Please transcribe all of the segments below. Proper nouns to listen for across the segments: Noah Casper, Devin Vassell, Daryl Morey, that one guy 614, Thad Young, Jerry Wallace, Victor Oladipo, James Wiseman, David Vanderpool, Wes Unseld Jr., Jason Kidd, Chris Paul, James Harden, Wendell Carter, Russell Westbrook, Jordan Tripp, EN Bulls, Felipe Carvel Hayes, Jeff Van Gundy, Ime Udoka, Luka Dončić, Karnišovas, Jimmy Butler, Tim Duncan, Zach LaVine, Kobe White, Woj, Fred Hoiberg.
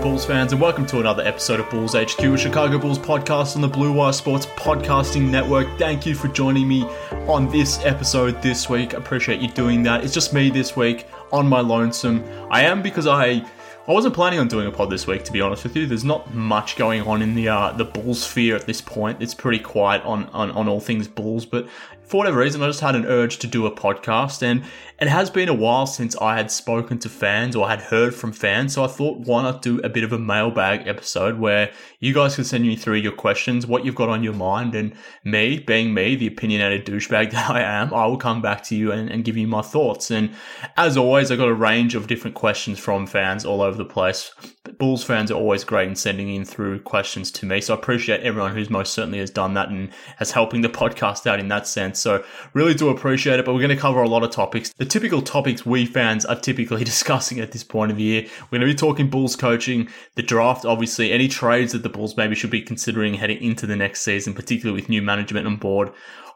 Bulls fans, and welcome to another episode of Bulls HQ, a Chicago Bulls podcast on the Blue Wire Sports Podcasting Network. Thank you for joining me on this episode this week. I appreciate you doing that. It's just me this week on my lonesome. I am, because I wasn't planning on doing a pod this week, to be honest with you. There's not much going on in the Bulls sphere at this point. It's pretty quiet on all things Bulls, but for whatever reason, I just had an urge to do a podcast, and it has been a while since I had spoken to fans or had heard from fans, so I thought, why not do a bit of a mailbag episode where you guys can send me through your questions, what you've got on your mind, and me, being me, the opinionated douchebag that I am, I will come back to you and give you my thoughts. And as always, I got a range of different questions from fans all over the place. Bulls fans are always great in sending in through questions to me, so I appreciate everyone who's most certainly has done that and has helping the podcast out in that sense. So really do appreciate it, but we're going to cover a lot of topics. The typical topics we fans are typically discussing at this point of the year. We're going to be talking Bulls coaching, the draft, obviously, any trades that the Bulls maybe should be considering heading into the next season, particularly with new management on board.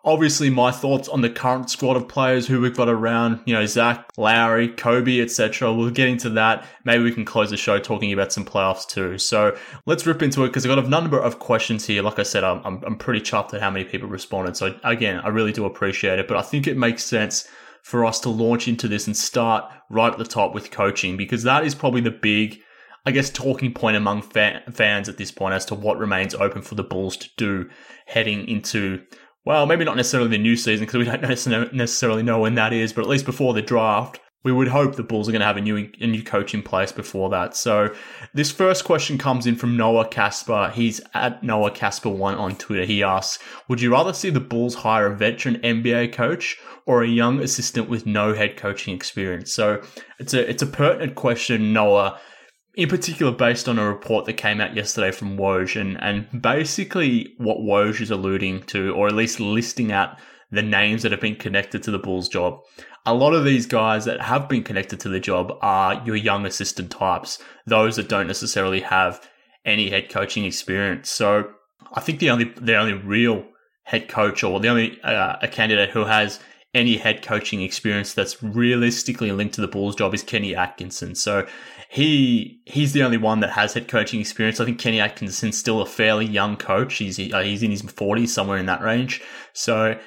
Obviously, my thoughts on the current squad of players who we've got around, you know, Zach, Lauri, Kobe, etc. We'll get into that. Maybe we can close the show talking about some playoffs too. So let's rip into it, because I've got a number of questions here. Like I said, I'm pretty chuffed at how many people responded. So again, I really do appreciate it, but I think it makes sense for us to launch into this and start right at the top with coaching, because that is probably the big, I guess, talking point among fans at this point as to what remains open for the Bulls to do heading into, well, maybe not necessarily the new season, because we don't necessarily know when that is, but at least before the draft, we would hope the Bulls are going to have a new coach in place before that. So this first question comes in from Noah Casper. He's at Noah Casper1 on Twitter. He asks, would you rather see the Bulls hire a veteran NBA coach or a young assistant with no head coaching experience? So it's a pertinent question, Noah, in particular based on a report that came out yesterday from Woj, and basically what Woj is alluding to, or at least listing out the names that have been connected to the Bulls job. A lot of these guys that have been connected to the job are your young assistant types, those that don't necessarily have any head coaching experience. So I think the only real head coach, or the only a candidate who has any head coaching experience that's realistically linked to the Bulls job is Kenny Atkinson. So he's the only one that has head coaching experience. I think Kenny Atkinson's still a fairly young coach. He's in his 40s, somewhere in that range. So,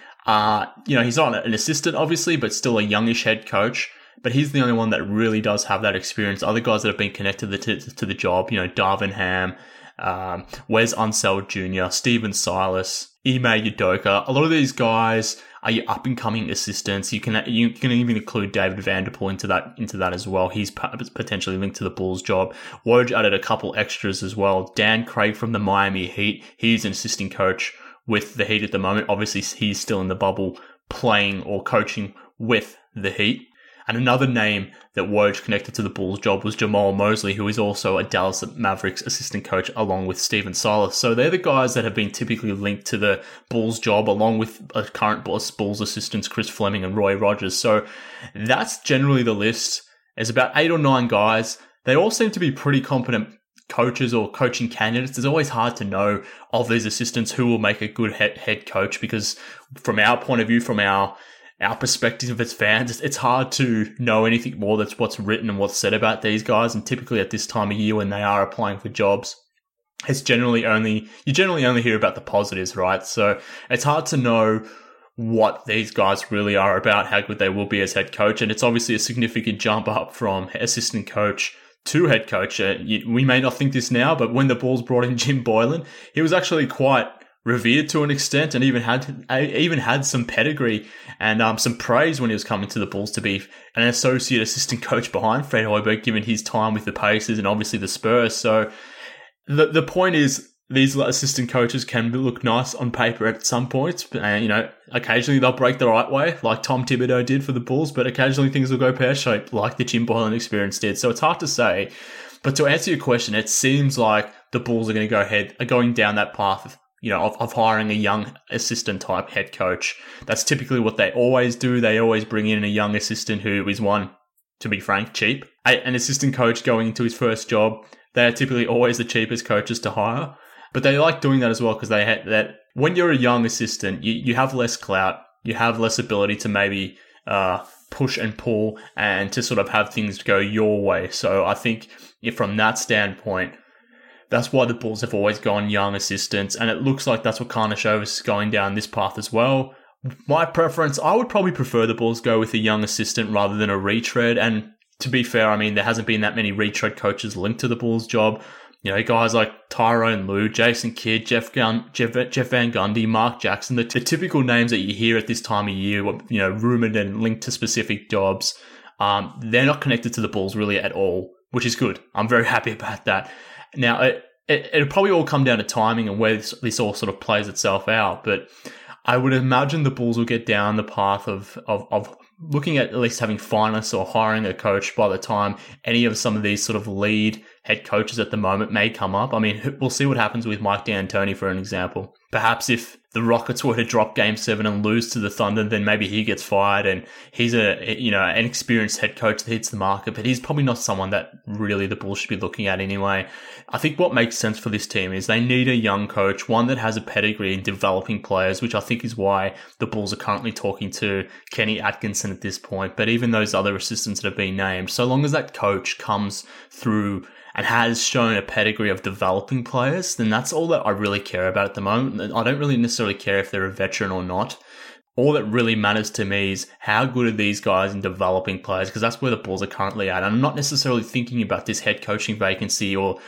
he's not an assistant, obviously, but still a youngish head coach. But he's the only one that really does have that experience. Other guys that have been connected to the job, Darvin Ham, Wes Unseld Jr., Stephen Silas, Ime Udoka. A lot of these guys are your up and coming assistants. You can even include David Vanderpool into that as well. He's potentially linked to the Bulls job. Woj added a couple extras as well. Dan Craig from the Miami Heat. He's an assistant coach with the Heat at the moment. Obviously, he's still in the bubble playing or coaching with the Heat. And another name that Woj connected to the Bulls job was Jamal Mosley, who is also a Dallas Mavericks assistant coach, along with Stephen Silas. So they're the guys that have been typically linked to the Bulls job, along with current Bulls assistants Chris Fleming and Roy Rogers. So that's generally the list. There's about 8 or 9 guys. They all seem to be pretty competent coaches or coaching candidates. It's always hard to know of these assistants who will make a good head coach, because from our point of view, from our perspective as fans, it's hard to know anything more than what's written and what's said about these guys. And typically at this time of year when they are applying for jobs, it's generally only, you generally only hear about the positives, right? So it's hard to know what these guys really are about, how good they will be as head coach. And it's obviously a significant jump up from assistant coach to head coach. We may not think this now, but when the Bulls brought in Jim Boylen, he was actually quite revered to an extent and even had some pedigree and some praise when he was coming to the Bulls to be an associate assistant coach behind Fred Hoiberg, given his time with the Pacers and obviously the Spurs. So the point is, these assistant coaches can look nice on paper at some points, and occasionally they'll break the right way, like Tom Thibodeau did for the Bulls, but occasionally things will go pear-shaped, like the Jim Boylen experience did. So it's hard to say, but to answer your question, it seems like the Bulls are going down that path, of hiring a young assistant type head coach. That's typically what they always do. They always bring in a young assistant who is one, to be frank, cheap. An assistant coach going into his first job, they are typically always the cheapest coaches to hire. But they like doing that as well because they had that when you're a young assistant, you have less clout, you have less ability to maybe push and pull and to sort of have things go your way. So I think from that standpoint, that's why the Bulls have always gone young assistants. And it looks like that's what Karnišovas is going down this path as well. My preference, I would probably prefer the Bulls go with a young assistant rather than a retread. And to be fair, there hasn't been that many retread coaches linked to the Bulls job. Guys like Tyrone Lue, Jason Kidd, Jeff Van Gundy, Mark Jackson, the typical names that you hear at this time of year, rumored and linked to specific jobs. They're not connected to the Bulls really at all, which is good. I'm very happy about that. Now, it'll probably all come down to timing and where this all sort of plays itself out, but I would imagine the Bulls will get down the path of looking at least having finalists or hiring a coach by the time any of some of these sort of lead head coaches at the moment may come up. We'll see what happens with Mike D'Antoni, for an example. Perhaps if the Rockets were to drop Game 7 and lose to the Thunder, then maybe he gets fired and he's an experienced head coach that hits the market, but he's probably not someone that really the Bulls should be looking at anyway. I think what makes sense for this team is they need a young coach, one that has a pedigree in developing players, which I think is why the Bulls are currently talking to Kenny Atkinson at this point, but even those other assistants that have been named, so long as that coach comes through and has shown a pedigree of developing players, then that's all that I really care about at the moment. I don't really necessarily care if they're a veteran or not. All that really matters to me is how good are these guys in developing players, because that's where the Bulls are currently at. And I'm not necessarily thinking about this head coaching vacancy or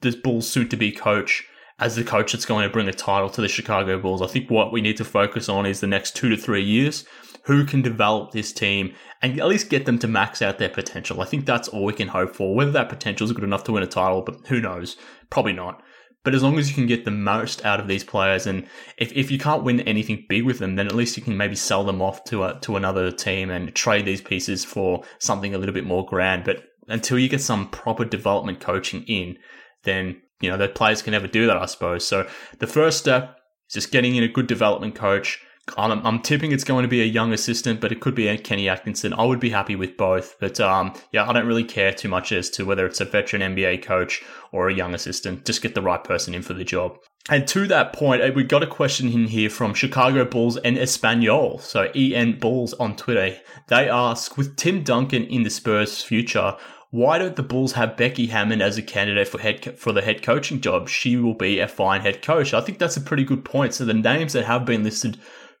this Bulls soon-to-be coach as the coach that's going to bring a title to the Chicago Bulls. I think what we need to focus on is the next 2 to 3 years. Who can develop this team and at least get them to max out their potential. I think that's all we can hope for. Whether that potential is good enough to win a title, but who knows? Probably not. But as long as you can get the most out of these players, and if you can't win anything big with them, then at least you can maybe sell them off to another team and trade these pieces for something a little bit more grand. But until you get some proper development coaching in, then the players can never do that, I suppose. So the first step is just getting in a good development coach. I'm tipping it's going to be a young assistant, but it could be Kenny Atkinson. I would be happy with both. But I don't really care too much as to whether it's a veteran NBA coach or a young assistant. Just get the right person in for the job. And to that point, we got a question in here from Chicago Bulls en Espanol. So EN Bulls on Twitter. They ask, with Tim Duncan in the Spurs' future, why don't the Bulls have Becky Hammon as a candidate for the head coaching job? She will be a fine head coach. I think that's a pretty good point. So the names that have been listed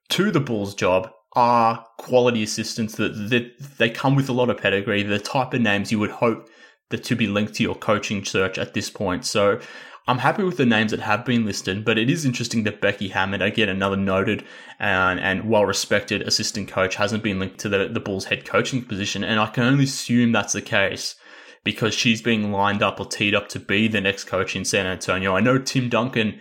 to the Bulls job are quality assistants that they come with a lot of pedigree, the type of names you would hope that to be linked to your coaching search at this point. So I'm happy with the names that have been listed, but it is interesting that Becky Hammon, again, another noted and well-respected assistant coach, hasn't been linked to the Bulls head coaching position. And I can only assume that's the case because she's being lined up or teed up to be the next coach in San Antonio. I know Tim Duncan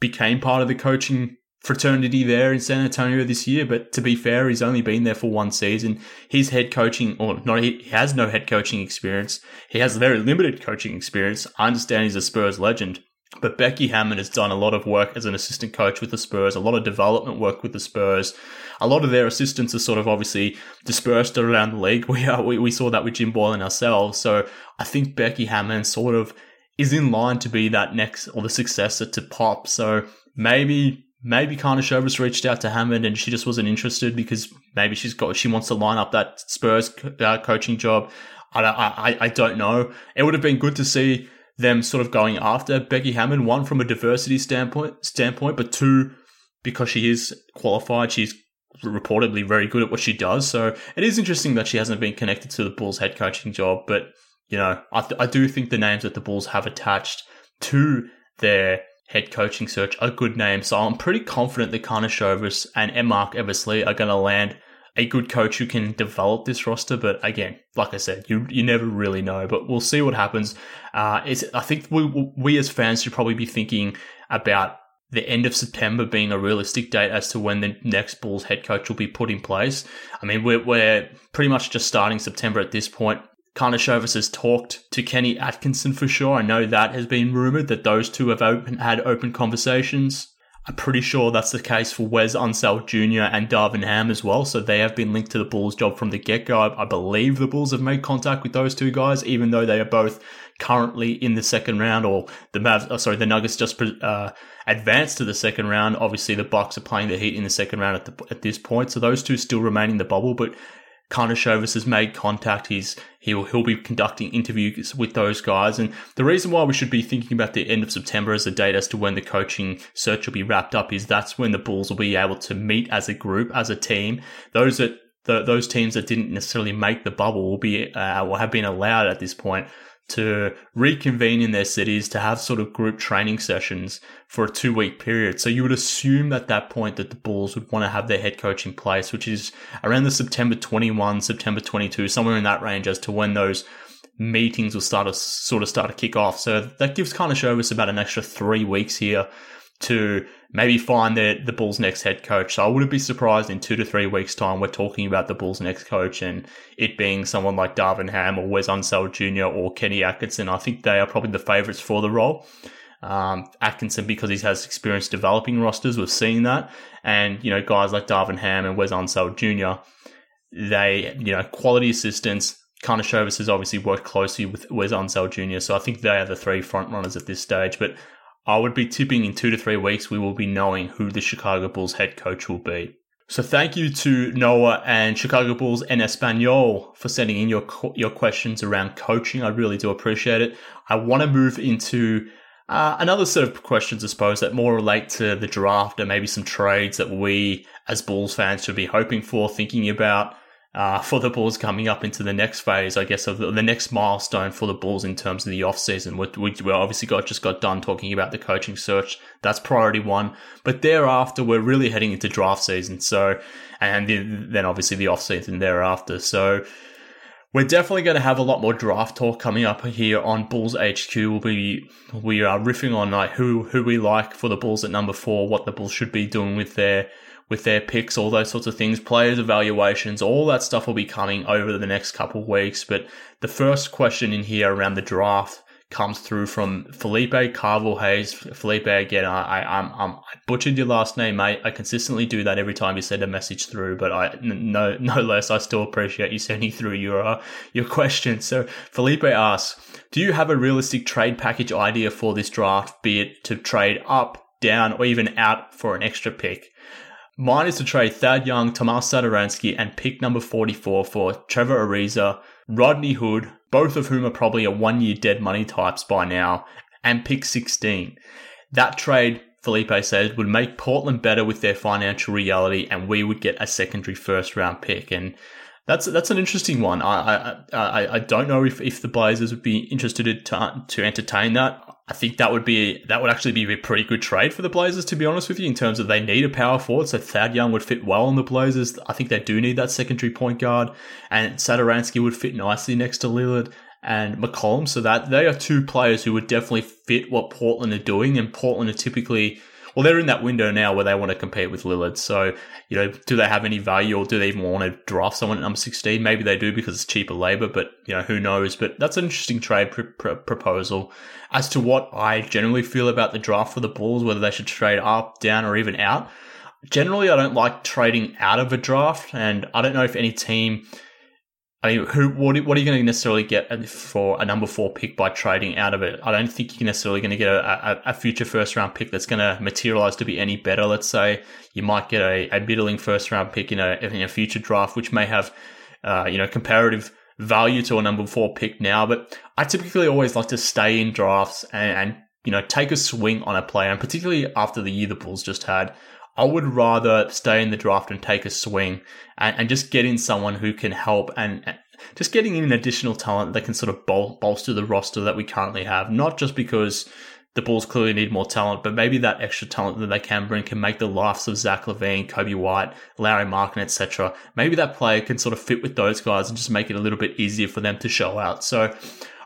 became part of the coaching fraternity there in San Antonio this year, but to be fair, he's only been there for one season. He has no head coaching experience. He has very limited coaching experience. I understand he's a Spurs legend, but Becky Hammon has done a lot of work as an assistant coach with the Spurs, a lot of development work with the Spurs. A lot of their assistants are sort of obviously dispersed around the league. We saw that with Jim Boylen ourselves. So I think Becky Hammon sort of is in line to be that next or the successor to Pop. So Maybe Karnišovas reached out to Hammond and she just wasn't interested because maybe she wants to line up that Spurs coaching job. I don't know. It would have been good to see them sort of going after Becky Hammon, one from a diversity standpoint, but two, because she is qualified. She's reportedly very good at what she does. So it is interesting that she hasn't been connected to the Bulls head coaching job. But, you know, I do think the names that the Bulls have attached to their head coaching search are good names. So I'm pretty confident that Karnišovas and Mark Eversley are going to land a good coach who can develop this roster. But again, like I said, you never really know, but we'll see what happens. I think we as fans should probably be thinking about the end of September being a realistic date as to when the next Bulls head coach will be put in place. I mean, we're pretty much just starting September at this point. Karnišovas has talked to Kenny Atkinson for sure. I know that has been rumored that those two have had open conversations. I'm pretty sure that's the case for Wes Unseld Jr. and Darvin Ham as well. So they have been linked to the Bulls job from the get-go. I believe the Bulls have made contact with those two guys, even though they are both currently in the second round, or the Nuggets just advanced to the second round. Obviously, the Bucks are playing the Heat in the second round at this point. So those two still remain in the bubble, but Karnišovas has made contact. He'll be conducting interviews with those guys. And the reason why we should be thinking about the end of September as a date as to when the coaching search will be wrapped up is that's when the Bulls will be able to meet as a group, as a team. Those teams that didn't necessarily make the bubble will have been allowed at this point to reconvene in their cities to have sort of group training sessions for a 2-week period. So you would assume at that point that the Bulls would want to have their head coach in place, which is around the September 21, September 22, somewhere in that range as to when those meetings will start to kick off. So that gives Karnišovas about an extra 3 weeks here to maybe find the Bulls' next head coach. So I wouldn't be surprised in 2 to 3 weeks' time we're talking about the Bulls' next coach and it being someone like Darvin Ham or Wes Unseld Jr. or Kenny Atkinson. I think they are probably the favourites for the role. Atkinson, because he has experience developing rosters, we've seen that. And, you know, guys like Darvin Ham and Wes Unseld Jr., they, you know, quality assistants. Karnišovas has obviously worked closely with Wes Unseld Jr., so I think they are the three front runners at this stage. But I would be tipping in 2 to 3 weeks we will be knowing who the Chicago Bulls head coach will be. So thank you to Noah and Chicago Bulls en Español for sending in your questions around coaching. I really do appreciate it. I want to move into another set of questions, I suppose, that more relate to the draft and maybe some trades that we as Bulls fans should be hoping for, thinking about for the Bulls coming up into the next phase, I guess, of the next milestone for the Bulls in terms of the offseason. We obviously just got done talking about the coaching search. That's priority one. But thereafter, we're really heading into draft season. So, and then obviously the offseason thereafter. So we're definitely going to have a lot more draft talk coming up here on Bulls HQ. We are riffing on like who we like for the Bulls at number 4, what the Bulls should be doing with their picks, all those sorts of things, players' evaluations, all that stuff will be coming over the next couple of weeks. But the first question in here around the draft comes through from Felipe Carvel Hayes. Felipe, again, I butchered your last name, mate. I consistently do that every time you send a message through, but no less, I still appreciate you sending through your question. So Felipe asks, do you have a realistic trade package idea for this draft, be it to trade up, down, or even out for an extra pick? Mine is to trade Thad Young, Tomas Satoransky, and pick number 44 for Trevor Ariza, Rodney Hood, both of whom are probably a one-year dead money types by now, and pick 16. That trade, Felipe says, would make Portland better with their financial reality, and we would get a secondary first-round pick. And that's an interesting one. I don't know if the Blazers would be interested to entertain that. I think that would actually be a pretty good trade for the Blazers, to be honest with you, in terms of they need a power forward. So Thad Young would fit well on the Blazers. I think they do need that secondary point guard, and Satoransky would fit nicely next to Lillard and McCollum. So that they are two players who would definitely fit what Portland are doing, and Portland are typically, well, they're in that window now where they want to compete with Lillard. So, you know, do they have any value, or do they even want to draft someone at number 16? Maybe they do because it's cheaper labor, but, you know, who knows? But that's an interesting trade proposal. As to what I generally feel about the draft for the Bulls, whether they should trade up, down, or even out, generally I don't like trading out of a draft, and I don't know if any team... I mean, what are you going to necessarily get for a number 4 pick by trading out of it? I don't think you're necessarily going to get a future first round pick that's going to materialize to be any better. Let's say you might get a middling first round pick in a future draft, which may have, you know, comparative value to a number 4 pick now, but I typically always like to stay in drafts and take a swing on a player, and particularly after the year the Bulls just had, I would rather stay in the draft and take a swing and just get in someone who can help and just getting in an additional talent that can sort of bolster the roster that we currently have, not just because the Bulls clearly need more talent, but maybe that extra talent that they can bring can make the lives of Zach LaVine, Kobe White, Lauri Markkanen, etc. Maybe that player can sort of fit with those guys and just make it a little bit easier for them to show out. So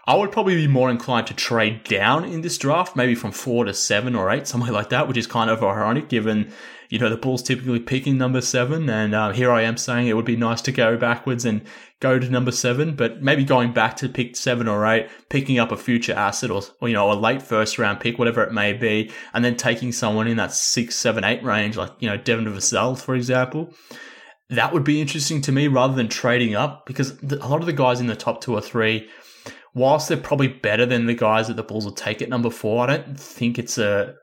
I would probably be more inclined to trade down in this draft, maybe from 4 to 7 or 8, somewhere like that, which is kind of ironic given, the Bulls typically pick in number 7. And here I am saying it would be nice to go backwards and go to number 7, but maybe going back to pick 7 or 8, picking up a future asset or a late first round pick, whatever it may be, and then taking someone in that 6, 7, 8 range, like, Devin Vassell, for example. That would be interesting to me rather than trading up, because a lot of the guys in the top 2 or 3, whilst they're probably better than the guys that the Bulls will take at number 4, I don't think those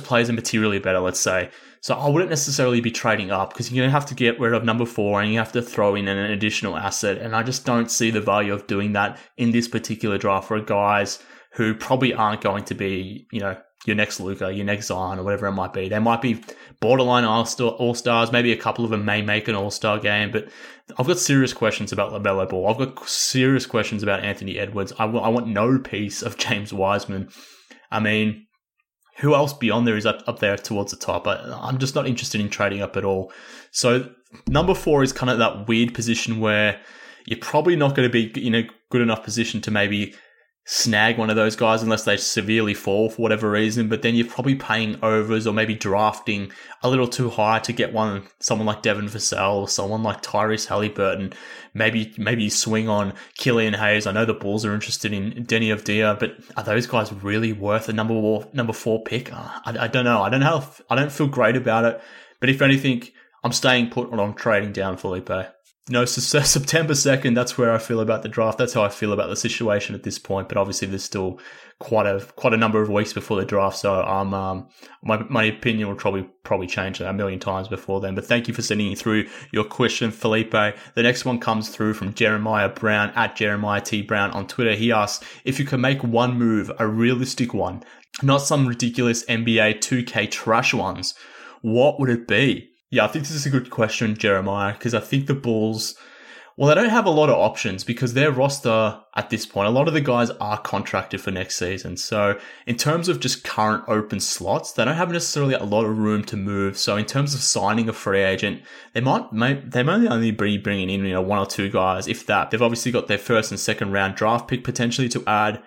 players are materially better, let's say. So I wouldn't necessarily be trading up because you're going to have to get rid of number 4 and you have to throw in an additional asset. And I just don't see the value of doing that in this particular draft for guys who probably aren't going to be, your next Luka, your next Zion, or whatever it might be. They might be borderline all-stars. Maybe a couple of them may make an all-star game, but I've got serious questions about LaMelo Ball. I've got serious questions about Anthony Edwards. I want no piece of James Wiseman. I mean, who else beyond there is up there towards the top? I'm just not interested in trading up at all. So number 4 is kind of that weird position where you're probably not going to be in a good enough position to maybe snag one of those guys unless they severely fall for whatever reason. But then you're probably paying overs or maybe drafting a little too high to get someone like Devin Vassell or someone like Tyrese Haliburton. Maybe you swing on Killian Hayes. I know the Bulls are interested in Denny of Dia, but are those guys really worth a number four pick? I don't know. I don't feel great about it. But if anything, I'm staying put and I'm trading down, Felipe. So September 2nd, that's where I feel about the draft. That's how I feel about the situation at this point. But obviously, there's still quite a number of weeks before the draft. So I'm my opinion will probably change a million times before then. But thank you for sending through your question, Felipe. The next one comes through from Jeremiah Brown at Jeremiah T. Brown on Twitter. He asks, if you could make one move, a realistic one, not some ridiculous NBA 2K trash ones, what would it be? Yeah, I think this is a good question, Jeremiah, because I think the Bulls, they don't have a lot of options because their roster at this point, a lot of the guys are contracted for next season. So in terms of just current open slots, they don't have necessarily a lot of room to move. So in terms of signing a free agent, they might only be bringing in, 1 or 2 guys, if that. They've obviously got their first and second round draft pick potentially to add.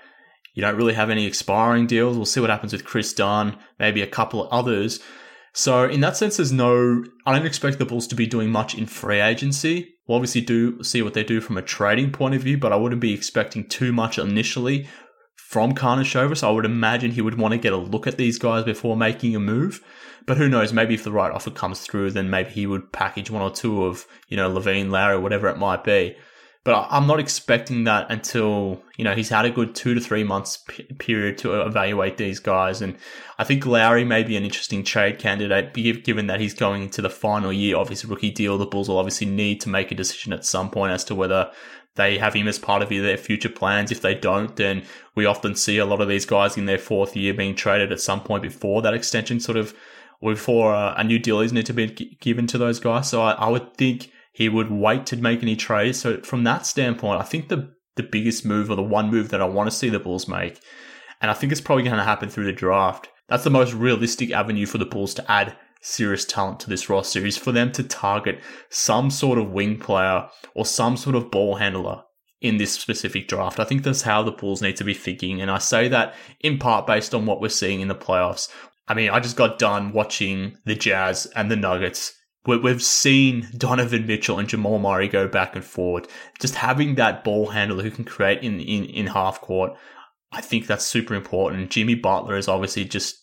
You don't really have any expiring deals. We'll see what happens with Chris Dunn, maybe a couple of others. So in that sense, I don't expect the Bulls to be doing much in free agency. We'll obviously see what they do from a trading point of view, but I wouldn't be expecting too much initially from Karnišovas. So I would imagine he would want to get a look at these guys before making a move. But who knows, maybe if the right offer comes through, then maybe he would package 1 or 2 of, LaVine, Larry, whatever it might be. But I'm not expecting that until, he's had a good 2 to 3 months period to evaluate these guys. And I think Lowry may be an interesting trade candidate, given that he's going into the final year of his rookie deal. The Bulls will obviously need to make a decision at some point as to whether they have him as part of their future plans. If they don't, then we often see a lot of these guys in their 4th year being traded at some point before that extension before a new deal is need to be given to those guys. So I would think he would wait to make any trades. So from that standpoint, I think the biggest move, or the one move that I want to see the Bulls make, and I think it's probably going to happen through the draft, that's the most realistic avenue for the Bulls to add serious talent to this roster, is for them to target some sort of wing player or some sort of ball handler in this specific draft. I think that's how the Bulls need to be thinking. And I say that in part based on what we're seeing in the playoffs. I mean, I just got done watching the Jazz and the Nuggets. We've seen Donovan Mitchell and Jamal Murray go back and forward. Just having that ball handler who can create in half court, I think that's super important. Jimmy Butler has obviously just,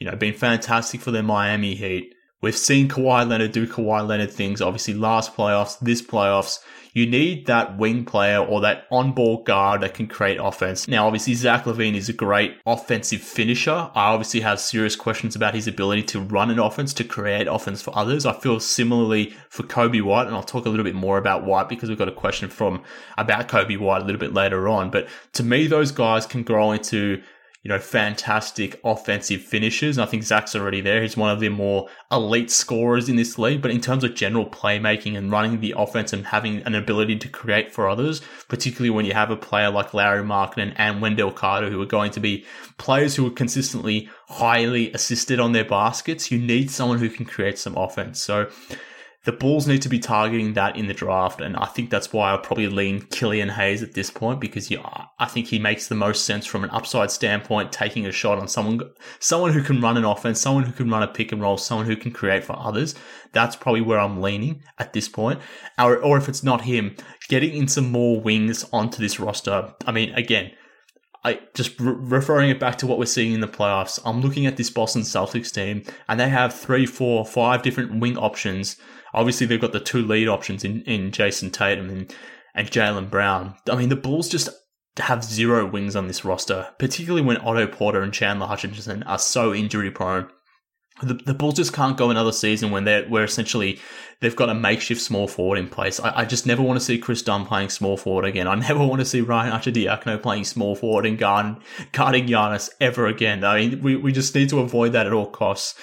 been fantastic for the Miami Heat. We've seen Kawhi Leonard do Kawhi Leonard things, obviously last playoffs, this playoffs. You need that wing player or that on-ball guard that can create offense. Now, obviously, Zach LaVine is a great offensive finisher. I obviously have serious questions about his ability to run an offense, to create offense for others. I feel similarly for Kobe White, and I'll talk a little bit more about White because we've got a question about Kobe White a little bit later on. But to me, those guys can grow into, you know, fantastic offensive finishes. And I think Zach's already there. He's one of the more elite scorers in this league. But in terms of general playmaking and running the offense and having an ability to create for others, particularly when you have a player like Lauri Markkanen and Wendell Carter, who are going to be players who are consistently highly assisted on their baskets, you need someone who can create some offense. So the Bulls need to be targeting that in the draft, and I think that's why I'll probably lean Killian Hayes at this point, because I think he makes the most sense from an upside standpoint, taking a shot on someone who can run an offense, someone who can run a pick and roll, someone who can create for others. That's probably where I'm leaning at this point. Or if it's not him, getting in some more wings onto this roster. I mean, again, referring it back to what we're seeing in the playoffs, I'm looking at this Boston Celtics team, and they have 3, 4, 5 different wing options. Obviously, they've got the 2 lead options in Jason Tatum and Jaylen Brown. I mean, the Bulls just have 0 wings on this roster, particularly when Otto Porter and Chandler Hutchinson are so injury prone. The Bulls just can't go another season when they've got a makeshift small forward in place. I just never want to see Chris Dunn playing small forward again. I never want to see Ryan Arcidiacono playing small forward and guarding Giannis ever again. I mean, we just need to avoid that at all costs.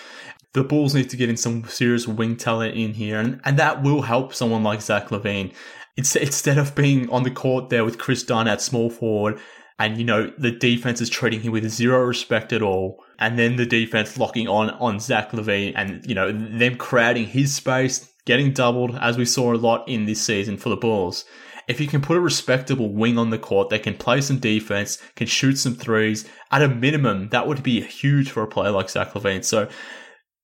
The Bulls need to get in some serious wing talent in here, and that will help someone like Zach LaVine. Instead of being on the court there with Chris Dunn at small forward, and, you know, the defense is treating him with 0 respect at all, and then the defense locking on Zach LaVine and, you know, them crowding his space, getting doubled, as we saw a lot in this season for the Bulls. If you can put a respectable wing on the court that can play some defense, can shoot some threes, at a minimum, that would be huge for a player like Zach LaVine. So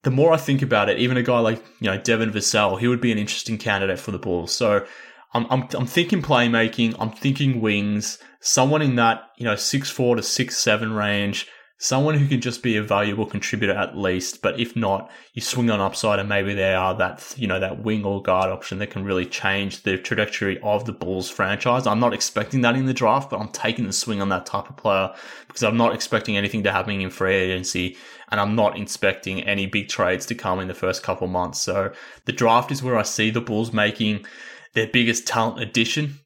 the more I think about it, even a guy like, you know, Devin Vassell, he would be an interesting candidate for the Bulls. So I'm thinking playmaking, I'm thinking wings, someone in that, you know, 6'4" to 6'7" range, someone who can just be a valuable contributor at least, but if not, you swing on upside and maybe they are that, you know, that wing or guard option that can really change the trajectory of the Bulls franchise. I'm not expecting that in the draft, but I'm taking the swing on that type of player because I'm not expecting anything to happen in free agency. And I'm not expecting any big trades to come in the first couple months. So the draft is where I see the Bulls making their biggest talent addition.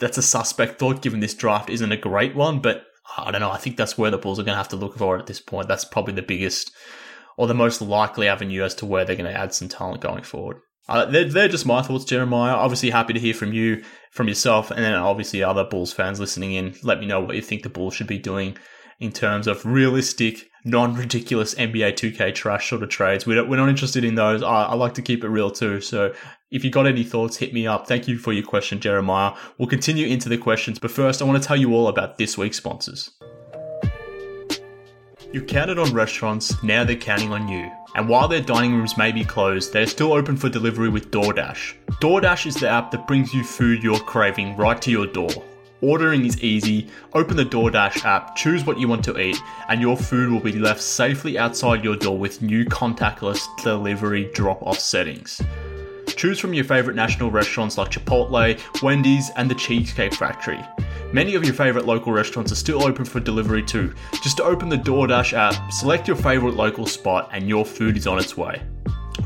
That's a suspect thought given this draft isn't a great one, but I don't know. I think that's where the Bulls are going to have to look for it at this point. That's probably the biggest or the most likely avenue as to where they're going to add some talent going forward. They're just my thoughts, Jeremiah. Obviously happy to hear from you, from yourself, and then obviously other Bulls fans listening in. Let me know what you think the Bulls should be doing in terms of realistic, non-ridiculous NBA 2K trash sort of trades. We're not interested in those. I like to keep it real too. So if you got any thoughts, hit me up. Thank you for your question, Jeremiah. We'll continue into the questions, but first I want to tell you all about this week's sponsors. You counted on restaurants, now they're counting on you. And while their dining rooms may be closed, they're still open for delivery with DoorDash. DoorDash is the app that brings you food you're craving right to your door. Ordering is easy. Open the DoorDash app, choose what you want to eat, and your food will be left safely outside your door with new contactless delivery drop-off settings. Choose from your favorite national restaurants like Chipotle, Wendy's, and the Cheesecake Factory. Many of your favorite local restaurants are still open for delivery too. Just open the DoorDash app, select your favorite local spot, and your food is on its way.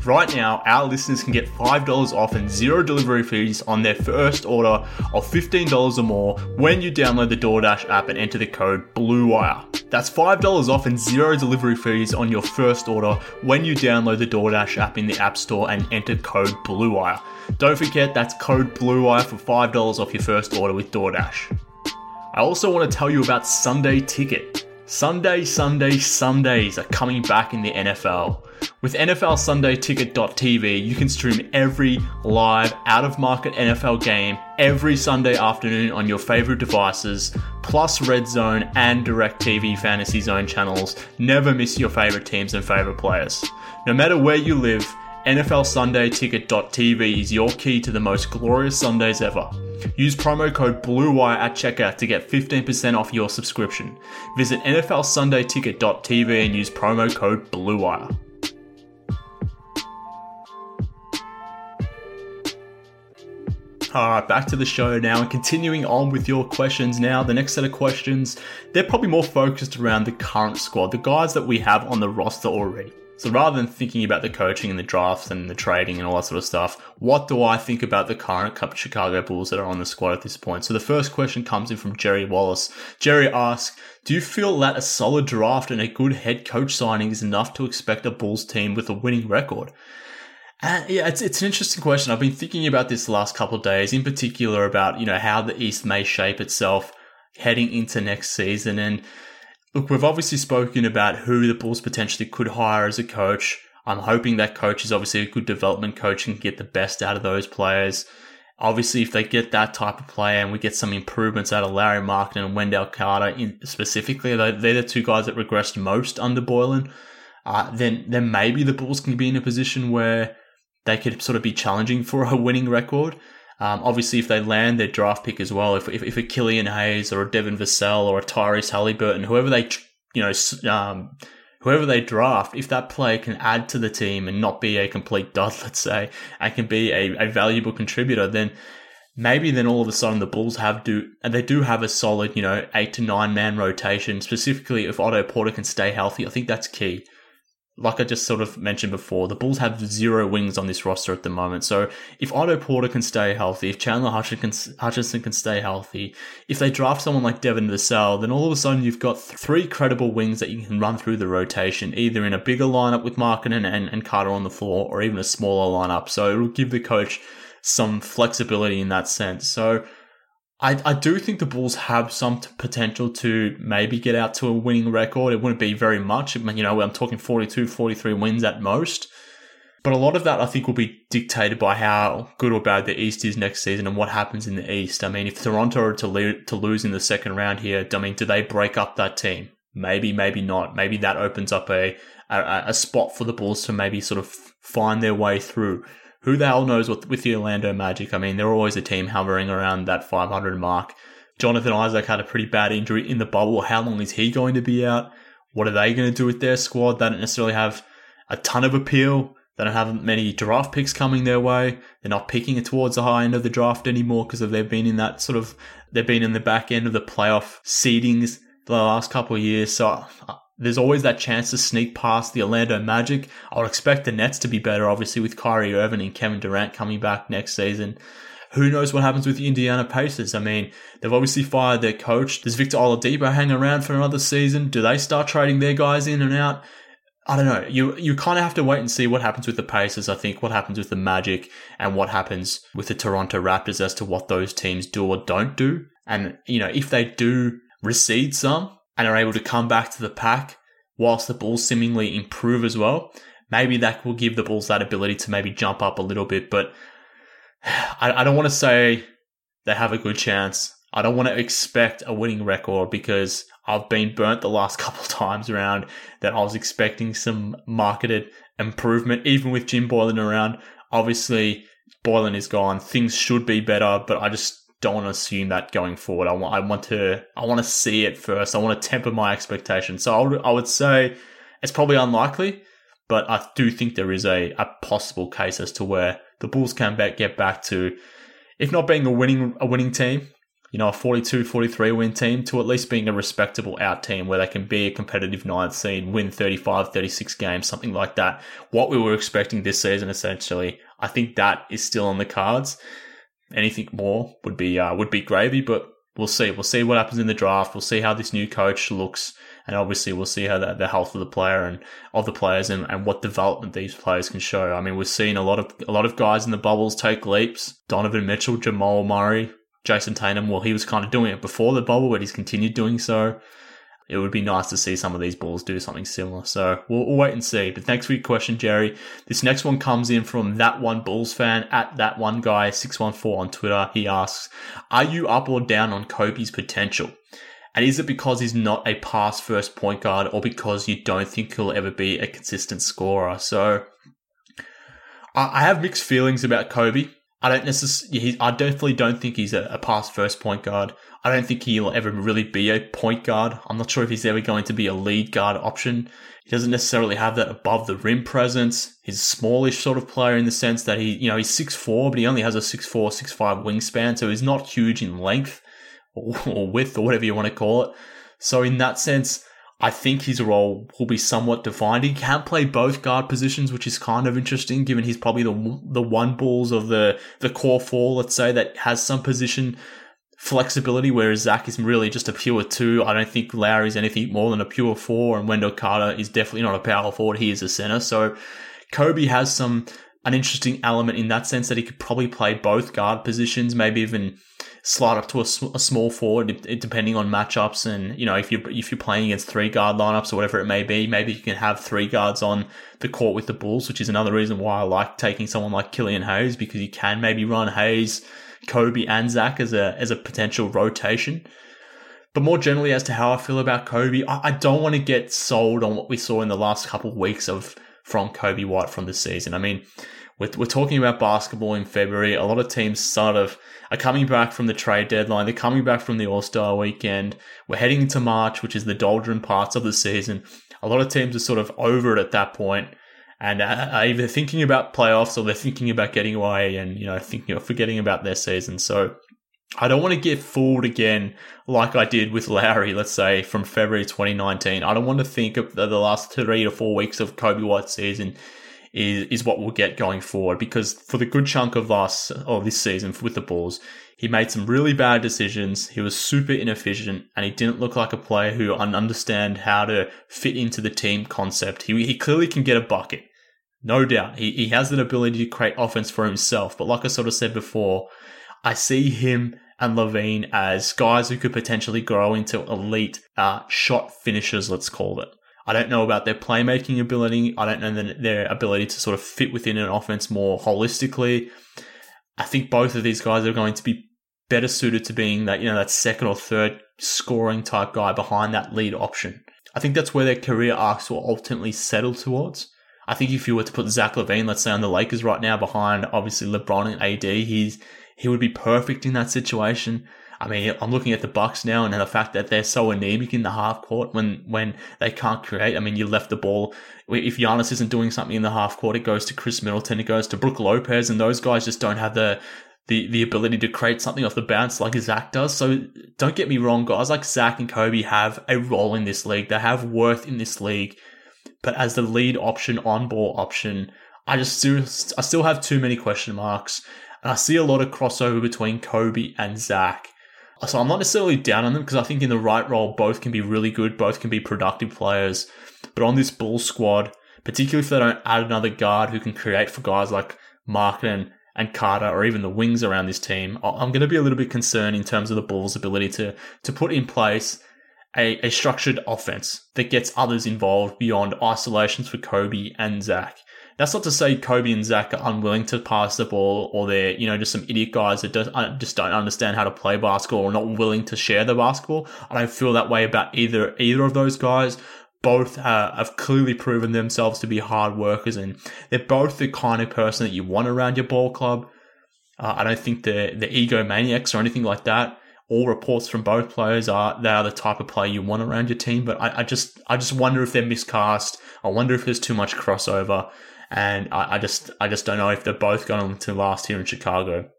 Right now, our listeners can get $5 off and 0 delivery fees on their first order of $15 or more when you download the DoorDash app and enter the code BLUEWIRE. That's $5 off and 0 delivery fees on your first order when you download the DoorDash app in the App Store and enter code BLUEWIRE. Don't forget, that's code BLUEWIRE for $5 off your first order with DoorDash. I also want to tell you about Sunday Ticket. Sundays are coming back in the NFL. With NFLSundayTicket.tv, you can stream every live, out-of-market NFL game every Sunday afternoon on your favorite devices, plus Red Zone and DirecTV Fantasy Zone channels. Never miss your favorite teams and favorite players. No matter where you live, NFLSundayTicket.tv is your key to the most glorious Sundays ever. Use promo code BLUEWIRE at checkout to get 15% off your subscription. Visit NFLSundayTicket.tv and use promo code BLUEWIRE. All right, back to the show now and continuing on with your questions now. The next set of questions, they're probably more focused around the current squad, the guys that we have on the roster already. So rather than thinking about the coaching and the drafts and the trading and all that sort of stuff, what do I think about the current Chicago Bulls that are on the squad at this point? So the first question comes in from Jerry Wallace. Jerry asks, do you feel that a solid draft and a good head coach signing is enough to expect a Bulls team with a winning record? And yeah, it's an interesting question. I've been thinking about this the last couple of days, in particular about, you know, how the East may shape itself heading into next season. And look, we've obviously spoken about who the Bulls potentially could hire as a coach. I'm hoping that coach is obviously a good development coach and can get the best out of those players. Obviously, if they get that type of player and we get some improvements out of Lauri Markkanen and Wendell Carter specifically, they're the two guys that regressed most under Boylen, then maybe the Bulls can be in a position where they could sort of be challenging for a winning record. Obviously, if they land their draft pick as well, if a Killian Hayes or a Devin Vassell or a Tyrese Haliburton, whoever they draft, if that player can add to the team and not be a complete dud, let's say, and can be a valuable contributor, then maybe then all of a sudden the Bulls have a solid 8 to 9 man rotation. Specifically, if Otto Porter can stay healthy, I think that's key. Like I just sort of mentioned before, the Bulls have 0 wings on this roster at the moment. So if Otto Porter can stay healthy, if Chandler Hutchinson can stay healthy, if they draft someone like Devin Vassell, then all of a sudden you've got 3 credible wings that you can run through the rotation, either in a bigger lineup with Markkanen and Carter on the floor, or even a smaller lineup. So it'll give the coach some flexibility in that sense. So I do think the Bulls have some potential to maybe get out to a winning record. It wouldn't be very much. I'm talking 42, 43 wins at most. But a lot of that, I think, will be dictated by how good or bad the East is next season and what happens in the East. If Toronto are to lose in the second round here, do they break up that team? Maybe not. Maybe that opens up a spot for the Bulls to maybe sort of find their way through. Who the hell knows what with the Orlando Magic? They're always a team hovering around that 500 mark. Jonathan Isaac had a pretty bad injury in the bubble. How long is he going to be out? What are they going to do with their squad? They don't necessarily have a ton of appeal. They don't have many draft picks coming their way. They're not picking it towards the high end of the draft anymore because they've been in the back end of the playoff seedings the last couple of years. So there's always that chance to sneak past the Orlando Magic. I would expect the Nets to be better, obviously, with Kyrie Irving and Kevin Durant coming back next season. Who knows what happens with the Indiana Pacers? They've obviously fired their coach. Does Victor Oladipo hang around for another season? Do they start trading their guys in and out? I don't know. You kind of have to wait and see what happens with the Pacers, I think, what happens with the Magic, and what happens with the Toronto Raptors as to what those teams do or don't do. And, if they do recede some, and are able to come back to the pack whilst the Bulls seemingly improve as well, maybe that will give the Bulls that ability to maybe jump up a little bit. But I don't want to say they have a good chance. I don't want to expect a winning record because I've been burnt the last couple of times around that I was expecting some marketed improvement, even with Jim Boylen around. Obviously, Boylen is gone. Things should be better, but I just don't want to assume that going forward. I want to see it first. I want to temper my expectations. So I would say it's probably unlikely, but I do think there is a possible case as to where the Bulls can get back to, if not being a winning team, a 42, 43 win team, to at least being a respectable out team where they can be a competitive 9th seed, win 35, 36 games, something like that. What we were expecting this season, essentially, I think that is still on the cards. Anything more would be gravy, but we'll see. We'll see what happens in the draft. We'll see how this new coach looks, and obviously we'll see how the health of the player and of the players and what development these players can show. We've seen a lot of guys in the bubbles take leaps. Donovan Mitchell, Jamal Murray, Jason Tatum. Well, he was kind of doing it before the bubble, but he's continued doing so. It would be nice to see some of these Bulls do something similar. So we'll wait and see. But thanks for your question, Jerry. This next one comes in from that one Bulls fan at that one guy 614 on Twitter. He asks, are you up or down on Kobe's potential? And is it because he's not a pass first point guard or because you don't think he'll ever be a consistent scorer? So I have mixed feelings about Kobe. I definitely don't think he's a pass-first point guard. I don't think he'll ever really be a point guard. I'm not sure if he's ever going to be a lead guard option. He doesn't necessarily have that above-the-rim presence. He's a smallish sort of player in the sense that he's 6'4", but he only has a 6'4", 6'5" wingspan, so he's not huge in length or width or whatever you want to call it. So in that sense, I think his role will be somewhat defined. He can play both guard positions, which is kind of interesting, given he's probably the one Bulls of the core four, let's say, that has some position flexibility, whereas Zach is really just a pure two. I don't think Lauri's anything more than a pure four, and Wendell Carter is definitely not a power forward. He is a center. So Kobe has an interesting element in that sense that he could probably play both guard positions, maybe even slide up to a small forward, depending on matchups. And, if you're playing against three guard lineups or whatever it may be, maybe you can have three guards on the court with the Bulls, which is another reason why I like taking someone like Killian Hayes, because you can maybe run Hayes, Kobe and Zach as a potential rotation. But more generally as to how I feel about Kobe, I don't want to get sold on what we saw in the last couple of weeks from Kobe White from this season. I mean, we're talking about basketball in February. A lot of teams are coming back from the trade deadline. They're coming back from the All-Star weekend. We're heading into March, which is the doldrum parts of the season. A lot of teams are sort of over it at that point, and are either thinking about playoffs or they're thinking about getting away and thinking of forgetting about their season. So I don't want to get fooled again like I did with Lauri, let's say, from February 2019. I don't want to think of the last 3 to 4 weeks of Kobe White's season is what we'll get going forward, because for the good chunk of this season with the Bulls, he made some really bad decisions. He was super inefficient, and he didn't look like a player who understand how to fit into the team concept. He clearly can get a bucket, no doubt. He has an ability to create offense for himself, but like I sort of said before, I see him and LaVine as guys who could potentially grow into elite shot finishers, let's call it. I don't know about their playmaking ability. I don't know their ability to sort of fit within an offense more holistically. I think both of these guys are going to be better suited to being that, that second or third scoring type guy behind that lead option. I think that's where their career arcs will ultimately settle towards. I think if you were to put Zach LaVine, let's say, on the Lakers right now behind obviously LeBron and AD, he would be perfect in that situation. I mean, I'm looking at the Bucks now and the fact that they're so anemic in the half court when they can't create. I mean, you left the ball. If Giannis isn't doing something in the half court, it goes to Chris Middleton, it goes to Brook Lopez, and those guys just don't have the ability to create something off the bounce like Zach does. So don't get me wrong, guys like Zach and Kobe have a role in this league. They have worth in this league. But as the lead option, on-ball option, I still have too many question marks. And I see a lot of crossover between Kobe and Zach. So I'm not necessarily down on them, because I think in the right role, both can be really good. Both can be productive players. But on this Bulls squad, particularly if they don't add another guard who can create for guys like Markkanen and Carter, or even the wings around this team, I'm going to be a little bit concerned in terms of the Bulls' ability to put in place a structured offense that gets others involved beyond isolations for Kobe and Zach. That's not to say Kobe and Zach are unwilling to pass the ball, or they're, just some idiot guys that just don't understand how to play basketball or not willing to share the basketball. I don't feel that way about either of those guys. Both have clearly proven themselves to be hard workers, and they're both the kind of person that you want around your ball club. I don't think they're egomaniacs or anything like that. All reports from both players are the type of player you want around your team, but I just wonder if they're miscast. I wonder if there's too much crossover, and I just don't know if they're both going to last here in Chicago.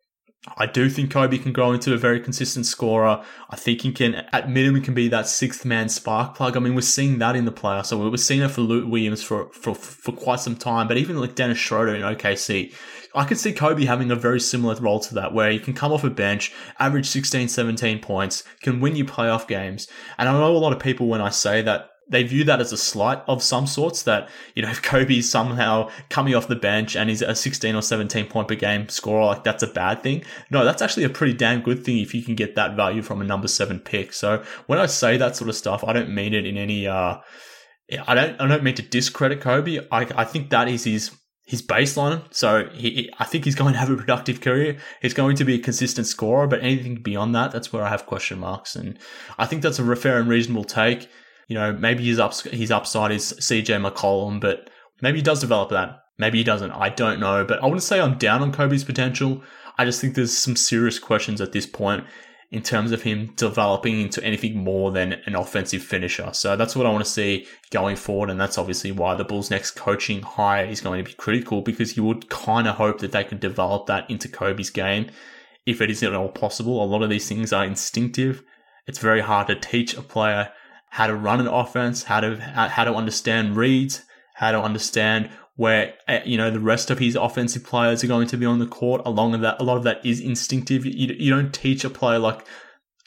I do think Kobe can grow into a very consistent scorer. I think he can, at minimum, can be that sixth man spark plug. I mean, we're seeing that in the playoffs. So we're seeing it for Lute Williams for quite some time, but even like Dennis Schroeder in OKC. I could see Kobe having a very similar role to that, where he can come off a bench, average 16, 17 points, can win you playoff games. And I know a lot of people, when I say that, they view that as a slight of some sorts, that, if Kobe's somehow coming off the bench and he's a 16 or 17 point per game scorer, like that's a bad thing. No, that's actually a pretty damn good thing if you can get that value from a number 7 pick. So when I say that sort of stuff, I don't mean it in any, I don't mean to discredit Kobe. I think that is his baseline. So I think he's going to have a productive career. He's going to be a consistent scorer, but anything beyond that, that's where I have question marks. And I think that's a fair and reasonable take. Maybe his upside is CJ McCollum, but maybe he does develop that. Maybe he doesn't. I don't know. But I wouldn't say I'm down on Kobe's potential. I just think there's some serious questions at this point in terms of him developing into anything more than an offensive finisher. So that's what I want to see going forward. And that's obviously why the Bulls' next coaching hire is going to be critical, because you would kind of hope that they could develop that into Kobe's game if it is at all possible. A lot of these things are instinctive. It's very hard to teach a player how to run an offense, how to understand reads, how to understand where, you know, the rest of his offensive players are going to be on the court. Along with that, a lot of that is instinctive. You don't teach a player like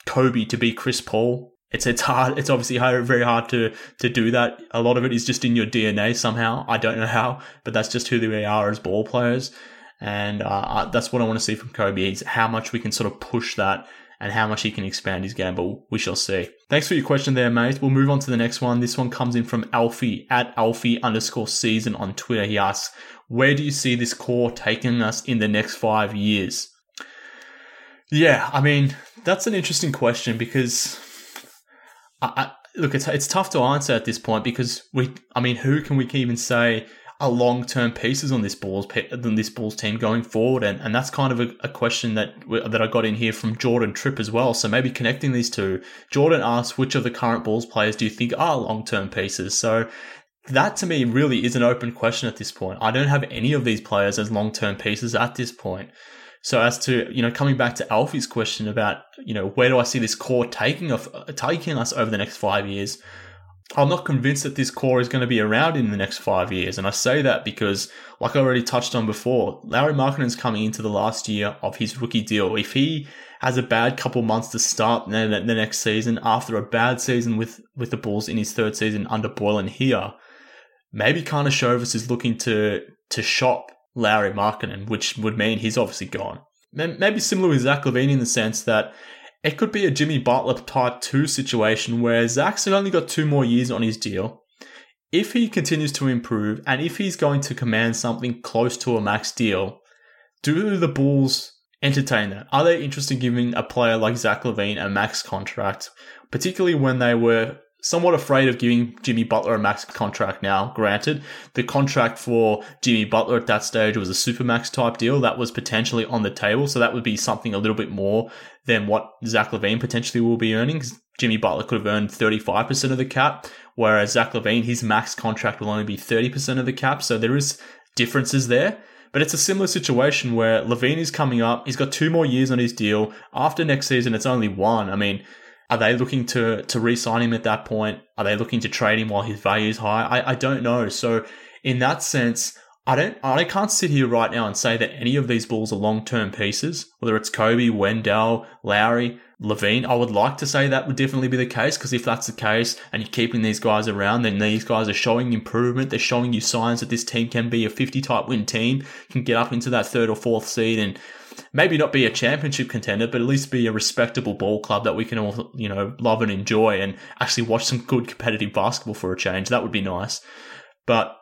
Kobe to be Chris Paul. It's hard. It's obviously hard, very hard to do that. A lot of it is just in your DNA somehow. I don't know how, but that's just who they are as ball players. And that's what I want to see from Kobe, is how much we can sort of push that and how much he can expand his game, but we shall see. Thanks for your question there, mate. We'll move on to the next one. This one comes in from Alfie, at Alfie_season on Twitter. He asks, where do you see this core taking us in the next 5 years? Yeah, I mean, that's an interesting question, because it's tough to answer at this point, because who can we even say are long-term pieces on this Bulls team going forward? And that's kind of a question that I got in here from Jordan Tripp as well. So maybe connecting these two. Jordan asks, which of the current Bulls players do you think are long-term pieces? So that to me really is an open question at this point. I don't have any of these players as long-term pieces at this point. So as to, you know, coming back to Alfie's question about, you know, where do I see this core taking us over the next 5 years? I'm not convinced that this core is going to be around in the next 5 years. And I say that because, like I already touched on before, Lauri Markkanen's coming into the last year of his rookie deal. If he has a bad couple months to start the next season, after a bad season with the Bulls in his third season under Boylen here, maybe Karnišovas is looking to shop Lauri Markkanen, which would mean he's obviously gone. Maybe similar with Zach LaVine in the sense that it could be a Jimmy Butler type 2 situation where Zach's only got 2 more years on his deal. If he continues to improve and if he's going to command something close to a max deal, do the Bulls entertain that? Are they interested in giving a player like Zach LaVine a max contract, particularly when they were somewhat afraid of giving Jimmy Butler a max contract now? Granted, the contract for Jimmy Butler at that stage was a supermax type deal that was potentially on the table. So that would be something a little bit more than what Zach LaVine potentially will be earning. Jimmy Butler could have earned 35% of the cap, whereas Zach LaVine, his max contract will only be 30% of the cap. So there is differences there. But it's a similar situation where LaVine is coming up. He's got 2 more years on his deal. After next season, it's only 1. I mean, are they looking to re-sign him at that point? Are they looking to trade him while his value is high? I don't know. So in that sense, I can't sit here right now and say that any of these Bulls are long-term pieces, whether it's Kobe, Wendell, Lauri, LaVine. I would like to say that would definitely be the case, because if that's the case and you're keeping these guys around, then these guys are showing improvement. They're showing you signs that this team can be a 50-type win team, can get up into that 3rd or 4th seed and maybe not be a championship contender, but at least be a respectable ball club that we can all, you know, love and enjoy and actually watch some good competitive basketball for a change. That would be nice. But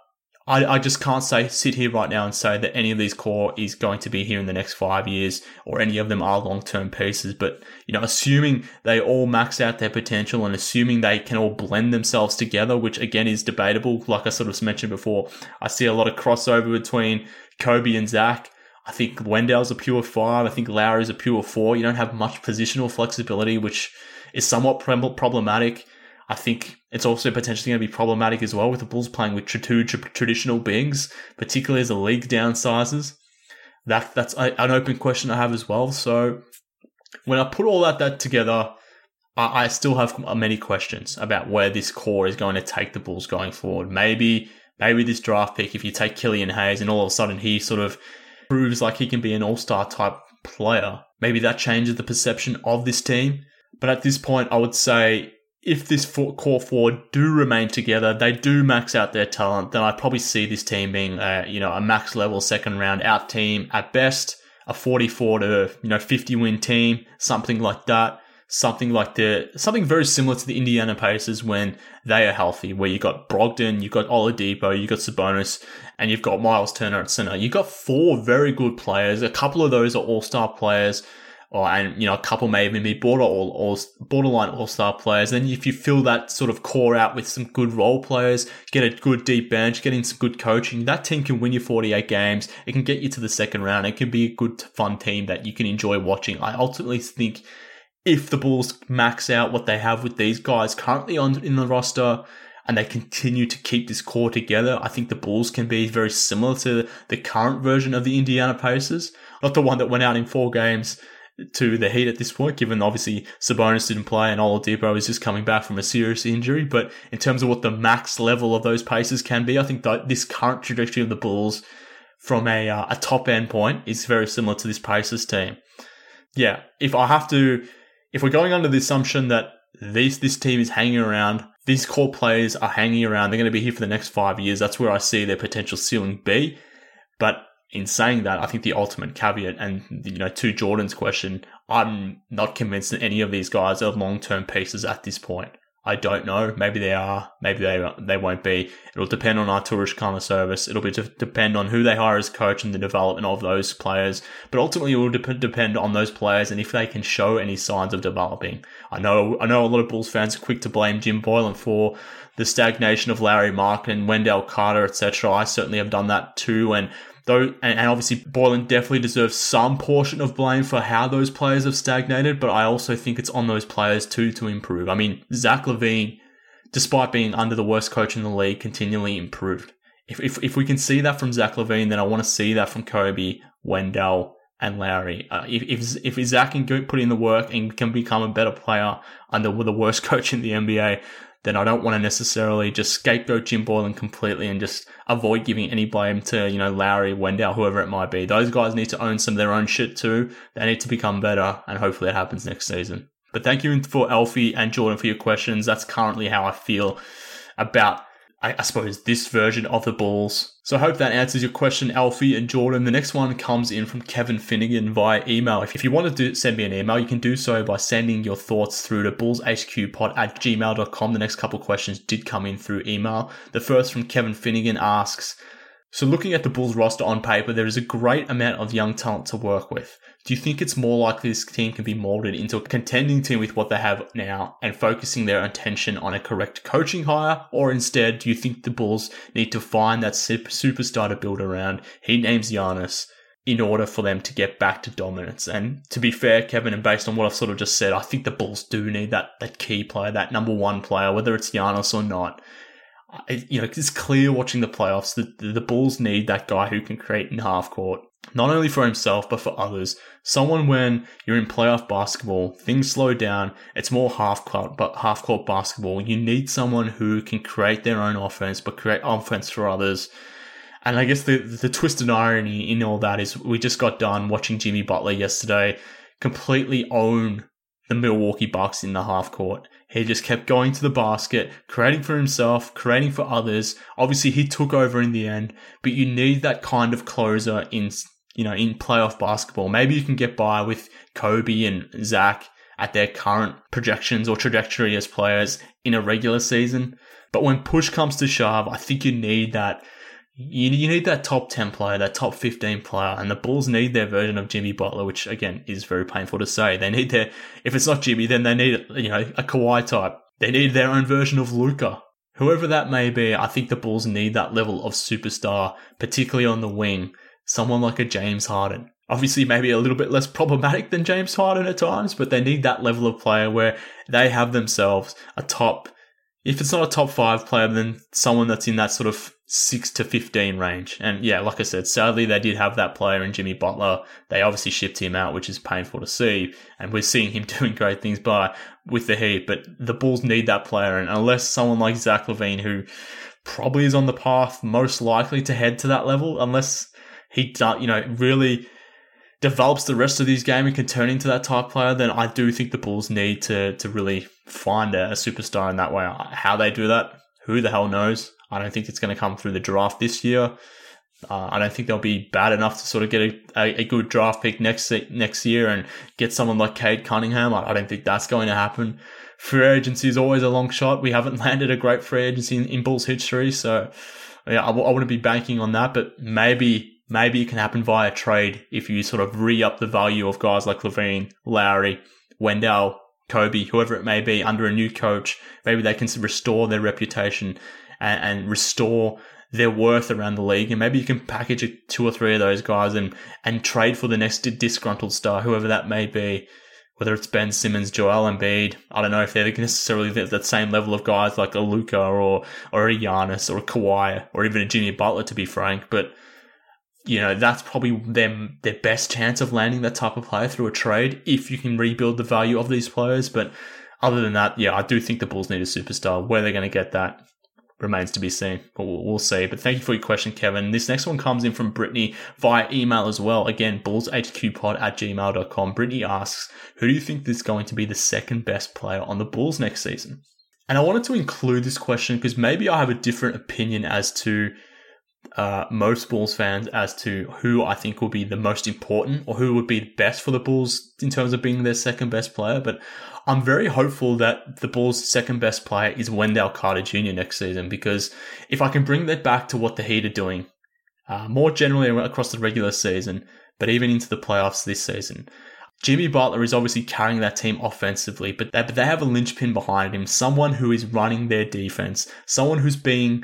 I just can't sit here right now and say that any of these core is going to be here in the next 5 years or any of them are long-term pieces. But, you know, assuming they all max out their potential and assuming they can all blend themselves together, which again is debatable. Like I sort of mentioned before, I see a lot of crossover between Kobe and Zach. I think Wendell's a pure 5. I think Lauri's a pure 4. You don't have much positional flexibility, which is somewhat problematic. I think it's also potentially going to be problematic as well with the Bulls playing with 2 traditional bigs, particularly as the league downsizes. That's an open question I have as well. So when I put all that together, I still have many questions about where this core is going to take the Bulls going forward. Maybe this draft pick, if you take Killian Hayes and all of a sudden he sort of proves like he can be an all-star type player, maybe that changes the perception of this team. But at this point, I would say if this core forward do remain together, they do max out their talent, then I probably see this team being a max level 2nd round out team at best, a 44 to 50 win team, something like that. Something very similar to the Indiana Pacers when they are healthy, where you got Brogdon, you got Oladipo, you got Sabonis, and you've got Miles Turner at center. You got 4 very good players. A couple of those are all-star players. and a couple may even be borderline all-star players. And if you fill that sort of core out with some good role players, get a good deep bench, get in some good coaching, that team can win you 48 games. It can get you to the second round. It can be a good, fun team that you can enjoy watching. I ultimately think if the Bulls max out what they have with these guys currently in the roster, and they continue to keep this core together, I think the Bulls can be very similar to the current version of the Indiana Pacers. Not the one that went out in 4 games to the Heat at this point, given obviously Sabonis didn't play and Oladipo is just coming back from a serious injury. But in terms of what the max level of those Pacers can be, I think that this current trajectory of the Bulls from a top-end point is very similar to this Pacers team. Yeah, if we're going under the assumption that this team is hanging around, these core players are hanging around, they're going to be here for the next 5 years, that's where I see their potential ceiling be. But in saying that, I think the ultimate caveat, and to Jordan's question, I'm not convinced that any of these guys are long-term pieces at this point. I don't know. Maybe they are. Maybe they won't be. It'll depend on Arturas Karnišovas. It'll depend on who they hire as coach and the development of those players. But ultimately, it will depend on those players and if they can show any signs of developing. I know a lot of Bulls fans are quick to blame Jim Boylen for the stagnation of Lauri Markkanen, Wendell Carter, etc. I certainly have done that too. And obviously Boylen definitely deserves some portion of blame for how those players have stagnated, but I also think it's on those players too to improve. I mean, Zach LaVine, despite being under the worst coach in the league, continually improved. If we can see that from Zach LaVine, then I want to see that from Kobe, Wendell, and Lauri. If Zach can put in the work and can become a better player under the worst coach in the NBA, then I don't want to necessarily just scapegoat Jim Boylen completely and just avoid giving any blame to, Lauri, Wendell, whoever it might be. Those guys need to own some of their own shit too. They need to become better, and hopefully it happens next season. But thank you for Alfie and Jordan for your questions. That's currently how I feel about, I suppose, this version of the Bulls. So I hope that answers your question, Alfie and Jordan. The next one comes in from Kevin Finnegan via email. If you want to send me an email, you can do so by sending your thoughts through to bullshqpod@gmail.com. The next couple of questions did come in through email. The first from Kevin Finnegan asks, so looking at the Bulls roster on paper, there is a great amount of young talent to work with. Do you think it's more likely this team can be molded into a contending team with what they have now and focusing their attention on a correct coaching hire? Or instead, do you think the Bulls need to find that superstar to build around? He names Giannis in order for them to get back to dominance. And to be fair, Kevin, and based on what I've sort of just said, I think the Bulls do need that key player, that number one player, whether it's Giannis or not. It's clear watching the playoffs that the Bulls need that guy who can create in half court. Not only for himself, but for others. Someone when you're in playoff basketball, things slow down. It's more half-court basketball. You need someone who can create their own offense, but create offense for others. And I guess the twisted irony in all that is we just got done watching Jimmy Butler yesterday completely own the Milwaukee Bucks in the half court. He just kept going to the basket, creating for himself, creating for others. Obviously, he took over in the end, but you need that kind of closer in playoff basketball. Maybe you can get by with Kobe and Zach at their current projections or trajectory as players in a regular season. But when push comes to shove, I think you need that. You need that top 10 player, that top 15 player, and the Bulls need their version of Jimmy Butler, which again is very painful to say. They need if it's not Jimmy, then they need a Kawhi type. They need their own version of Luka. Whoever that may be, I think the Bulls need that level of superstar, particularly on the wing. Someone like a James Harden. Obviously, maybe a little bit less problematic than James Harden at times, but they need that level of player where they have themselves a top. If it's not a top 5 player, then someone that's in that sort of 6 to 15 range. And yeah, like I said, sadly, they did have that player in Jimmy Butler. They obviously shipped him out, which is painful to see. And we're seeing him doing great things with the Heat. But the Bulls need that player. And unless someone like Zach LaVine, who probably is on the path most likely to head to that level, unless he really develops the rest of this game and can turn into that type player, then I do think the Bulls need to really find a superstar in that way. How they do that, who the hell knows? I don't think it's going to come through the draft this year. I don't think they'll be bad enough to sort of get a good draft pick next year and get someone like Cade Cunningham. I don't think that's going to happen. Free agency is always a long shot. We haven't landed a great free agency in Bulls history, so yeah, I wouldn't be banking on that, but maybe Maybe it can happen via trade if you sort of re-up the value of guys like LaVine, Lowry, Wendell, Kobe, whoever it may be, under a new coach. Maybe they can restore their reputation and restore their worth around the league. And maybe you can package two or three of those guys and trade for the next disgruntled star, whoever that may be, whether it's Ben Simmons, Joel Embiid. I don't know if they're necessarily that same level of guys like a Luka or a Giannis or a Kawhi or even a Jimmy Butler, to be frank. But you know, that's probably their best chance of landing that type of player through a trade if you can rebuild the value of these players. But other than that, yeah, I do think the Bulls need a superstar. Where they're going to get that remains to be seen, but we'll see. But thank you for your question, Kevin. This next one comes in from Brittany via email as well. Again, bullshqpod@gmail.com. Brittany asks, who do you think is going to be the second best player on the Bulls next season? And I wanted to include this question because maybe I have a different opinion as to most Bulls fans as to who I think will be the most important or who would be the best for the Bulls in terms of being their second best player. But I'm very hopeful that the Bulls' second best player is Wendell Carter Jr. next season, because if I can bring that back to what the Heat are doing more generally across the regular season, but even into the playoffs this season, Jimmy Butler is obviously carrying that team offensively, but they have a linchpin behind him, someone who is running their defense, someone who's being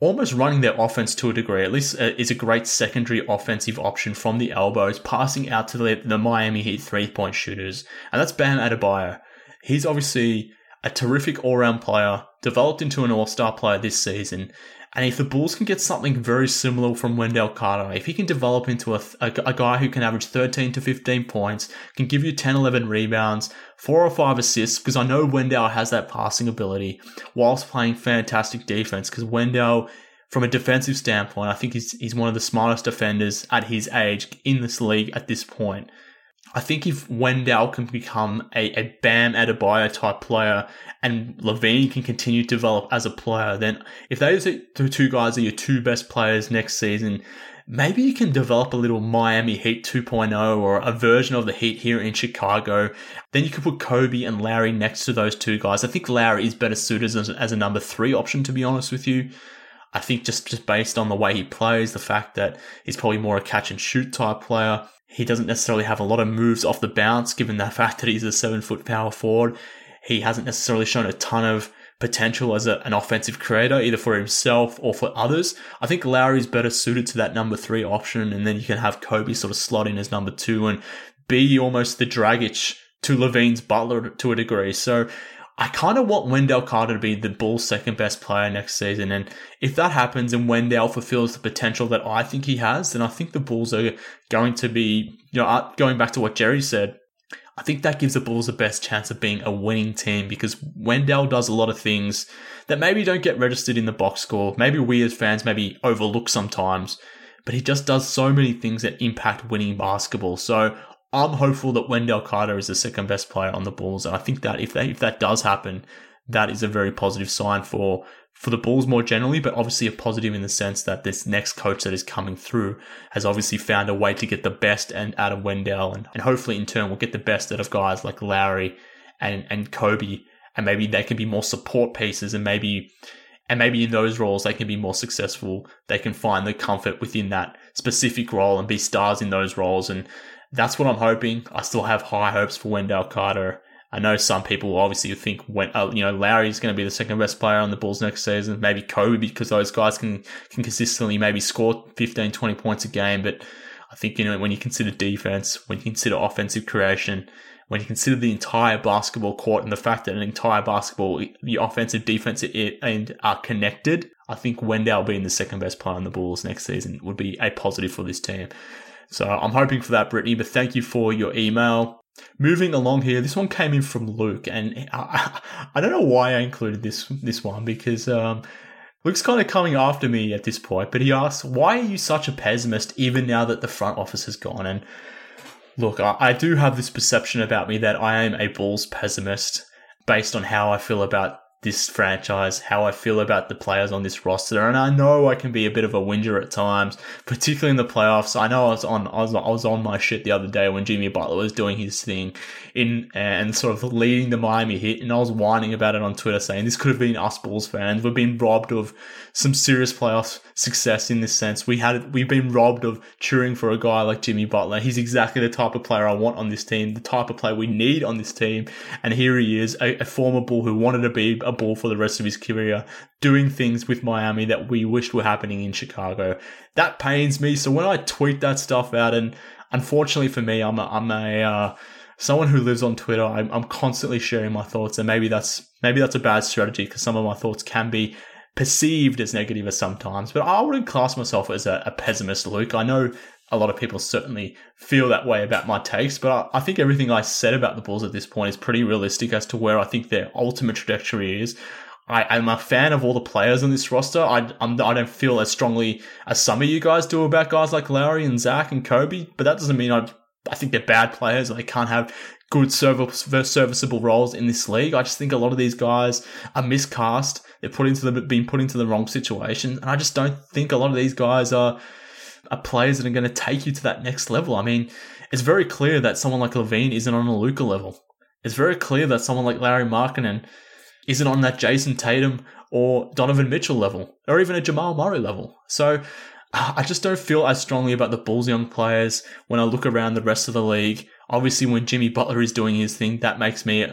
almost running their offense to a degree, at least is a great secondary offensive option from the elbows, passing out to the Miami Heat three-point shooters. And that's Bam Adebayo. He's obviously a terrific all-round player, developed into an all-star player this season. And if the Bulls can get something very similar from Wendell Carter, if he can develop into a guy who can average 13 to 15 points, can give you 10, 11 rebounds, 4 or 5 assists, because I know Wendell has that passing ability, whilst playing fantastic defense, because Wendell, from a defensive standpoint, I think he's one of the smartest defenders at his age in this league at this point. I think if Wendell can become a Bam Adebayo type player and LaVine can continue to develop as a player, then if those two guys are your two best players next season, maybe you can develop a little Miami Heat 2.0 or a version of the Heat here in Chicago. Then you could put Kobe and Lowry next to those two guys. I think Lowry is better suited as a number 3 option, to be honest with you. I think just based on the way he plays, the fact that he's probably more a catch and shoot type player. He doesn't necessarily have a lot of moves off the bounce, given the fact that he's a 7-foot power forward. He hasn't necessarily shown a ton of potential as an offensive creator, either for himself or for others. I think Lowry's better suited to that number 3 option, and then you can have Kobe sort of slot in as number 2 and be almost the Dragic to LaVine's Butler to a degree. So I kind of want Wendell Carter to be the Bulls' second best player next season. And if that happens and Wendell fulfills the potential that I think he has, then I think the Bulls are going to be, you know, going back to what Jerry said, I think that gives the Bulls the best chance of being a winning team, because Wendell does a lot of things that maybe don't get registered in the box score. Maybe we as fans maybe overlook sometimes, but he just does so many things that impact winning basketball. So I'm hopeful that Wendell Carter is the second best player on the Bulls. And I think that if that does happen, that is a very positive sign for the Bulls more generally, but obviously a positive in the sense that this next coach that is coming through has obviously found a way to get the best out of Wendell. And hopefully in turn, we'll get the best out of guys like Lowry and Kobe. And maybe they can be more support pieces, and maybe in those roles, they can be more successful. They can find the comfort within that specific role and be stars in those roles. And that's what I'm hoping. I still have high hopes for Wendell Carter. I know some people obviously think Lowry's going to be the second best player on the Bulls next season. Maybe Kobe, because those guys can consistently maybe score 15, 20 points a game. But I think, you know, when you consider defense, when you consider offensive creation, when you consider the entire basketball court and the fact that an entire basketball, the offensive, defense, and are connected, I think Wendell being the second best player on the Bulls next season would be a positive for this team. So I'm hoping for that, Brittany, but thank you for your email. Moving along here, this one came in from Luke, and I don't know why I included this one, because Luke's kind of coming after me at this point, but he asks, why are you such a pessimist even now that the front office has gone? And look, I do have this perception about me that I am a Bulls pessimist based on how I feel about this franchise, how I feel about the players on this roster. And I know I can be a bit of a whinger at times, particularly in the playoffs. I know I was on my shit the other day when Jimmy Butler was doing his thing and sort of leading the Miami Heat. And I was whining about it on Twitter saying this could have been us Bulls fans. We've been robbed of some serious playoff success in this sense. We've been robbed of cheering for a guy like Jimmy Butler. He's exactly the type of player I want on this team, the type of player we need on this team. And here he is, a former Bull who wanted to be a Bull for the rest of his career, doing things with Miami that we wished were happening in Chicago. That pains me. So when I tweet that stuff out, and unfortunately for me, I'm someone who lives on Twitter. I'm constantly sharing my thoughts, and maybe that's a bad strategy because some of my thoughts can be perceived as negative as sometimes. But I wouldn't class myself as a pessimist, Luke. I know a lot of people certainly feel that way about my takes, but I think everything I said about the Bulls at this point is pretty realistic as to where I think their ultimate trajectory is. I'm a fan of all the players on this roster. I don't feel as strongly as some of you guys do about guys like Lauri and Zach and Kobe, but that doesn't mean I think they're bad players and they can't have good serviceable roles in this league. I just think a lot of these guys are miscast. They're being put into the wrong situation, and I just don't think a lot of these guys are players that are going to take you to that next level. I mean, it's very clear that someone like LaVine isn't on a Luka level. It's very clear that someone like Lauri Markkanen isn't on that Jason Tatum or Donovan Mitchell level, or even a Jamal Murray level. So I just don't feel as strongly about the Bulls' young players when I look around the rest of the league. Obviously, when Jimmy Butler is doing his thing, that makes me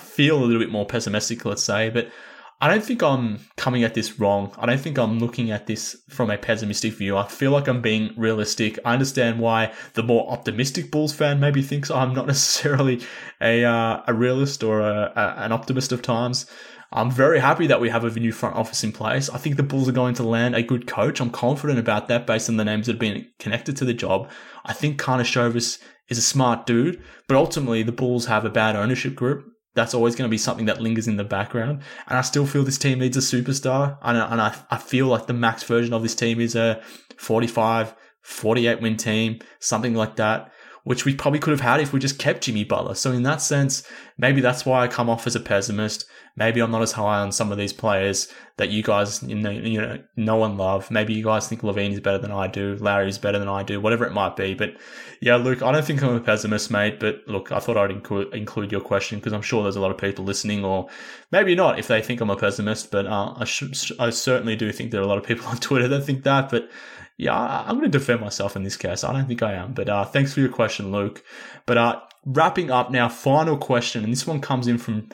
feel a little bit more pessimistic, let's say, but I don't think I'm coming at this wrong. I don't think I'm looking at this from a pessimistic view. I feel like I'm being realistic. I understand why the more optimistic Bulls fan maybe thinks I'm not necessarily a realist or an optimist of times. I'm very happy that we have a new front office in place. I think the Bulls are going to land a good coach. I'm confident about that based on the names that have been connected to the job. I think Karnišovas is a smart dude, but ultimately the Bulls have a bad ownership group. That's always going to be something that lingers in the background. And I still feel this team needs a superstar. And I feel like the max version of this team is a 45, 48 win team, something like that, which we probably could have had if we just kept Jimmy Butler. So in that sense, maybe that's why I come off as a pessimist. Maybe I'm not as high on some of these players that you guys know and love. Maybe you guys think LaVine is better than I do, Lauri is better than I do, whatever it might be. But yeah, Luke, I don't think I'm a pessimist, mate. But look, I thought I'd include your question because I'm sure there's a lot of people listening, or maybe not if they think I'm a pessimist. But I certainly do think there are a lot of people on Twitter that think that. But yeah, I'm going to defend myself in this case. I don't think I am. But thanks for your question, Luke. But wrapping up now, final question, and this one comes in from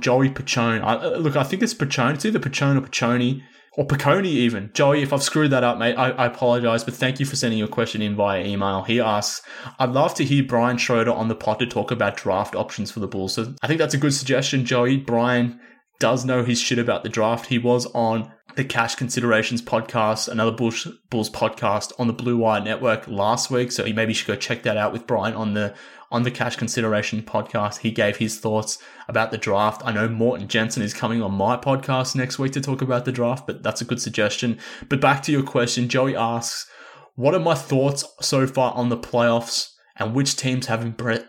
Joey Pachone. I think it's Pachone. It's either Pachone or Pachoni, or Paconi even. Joey, if I've screwed that up, mate, I apologize, but thank you for sending your question in via email. He asks, I'd love to hear Brian Schroeder on the pod to talk about draft options for the Bulls. So I think that's a good suggestion, Joey. Brian does know his shit about the draft. He was on the Cash Considerations podcast, another Bulls podcast on the Blue Wire Network last week. So you maybe should go check that out with Brian on the Cash Consideration podcast. He gave his thoughts about the draft. I know Morten Jensen is coming on my podcast next week to talk about the draft, but that's a good suggestion. But back to your question, Joey asks, what are my thoughts so far on the playoffs and which teams have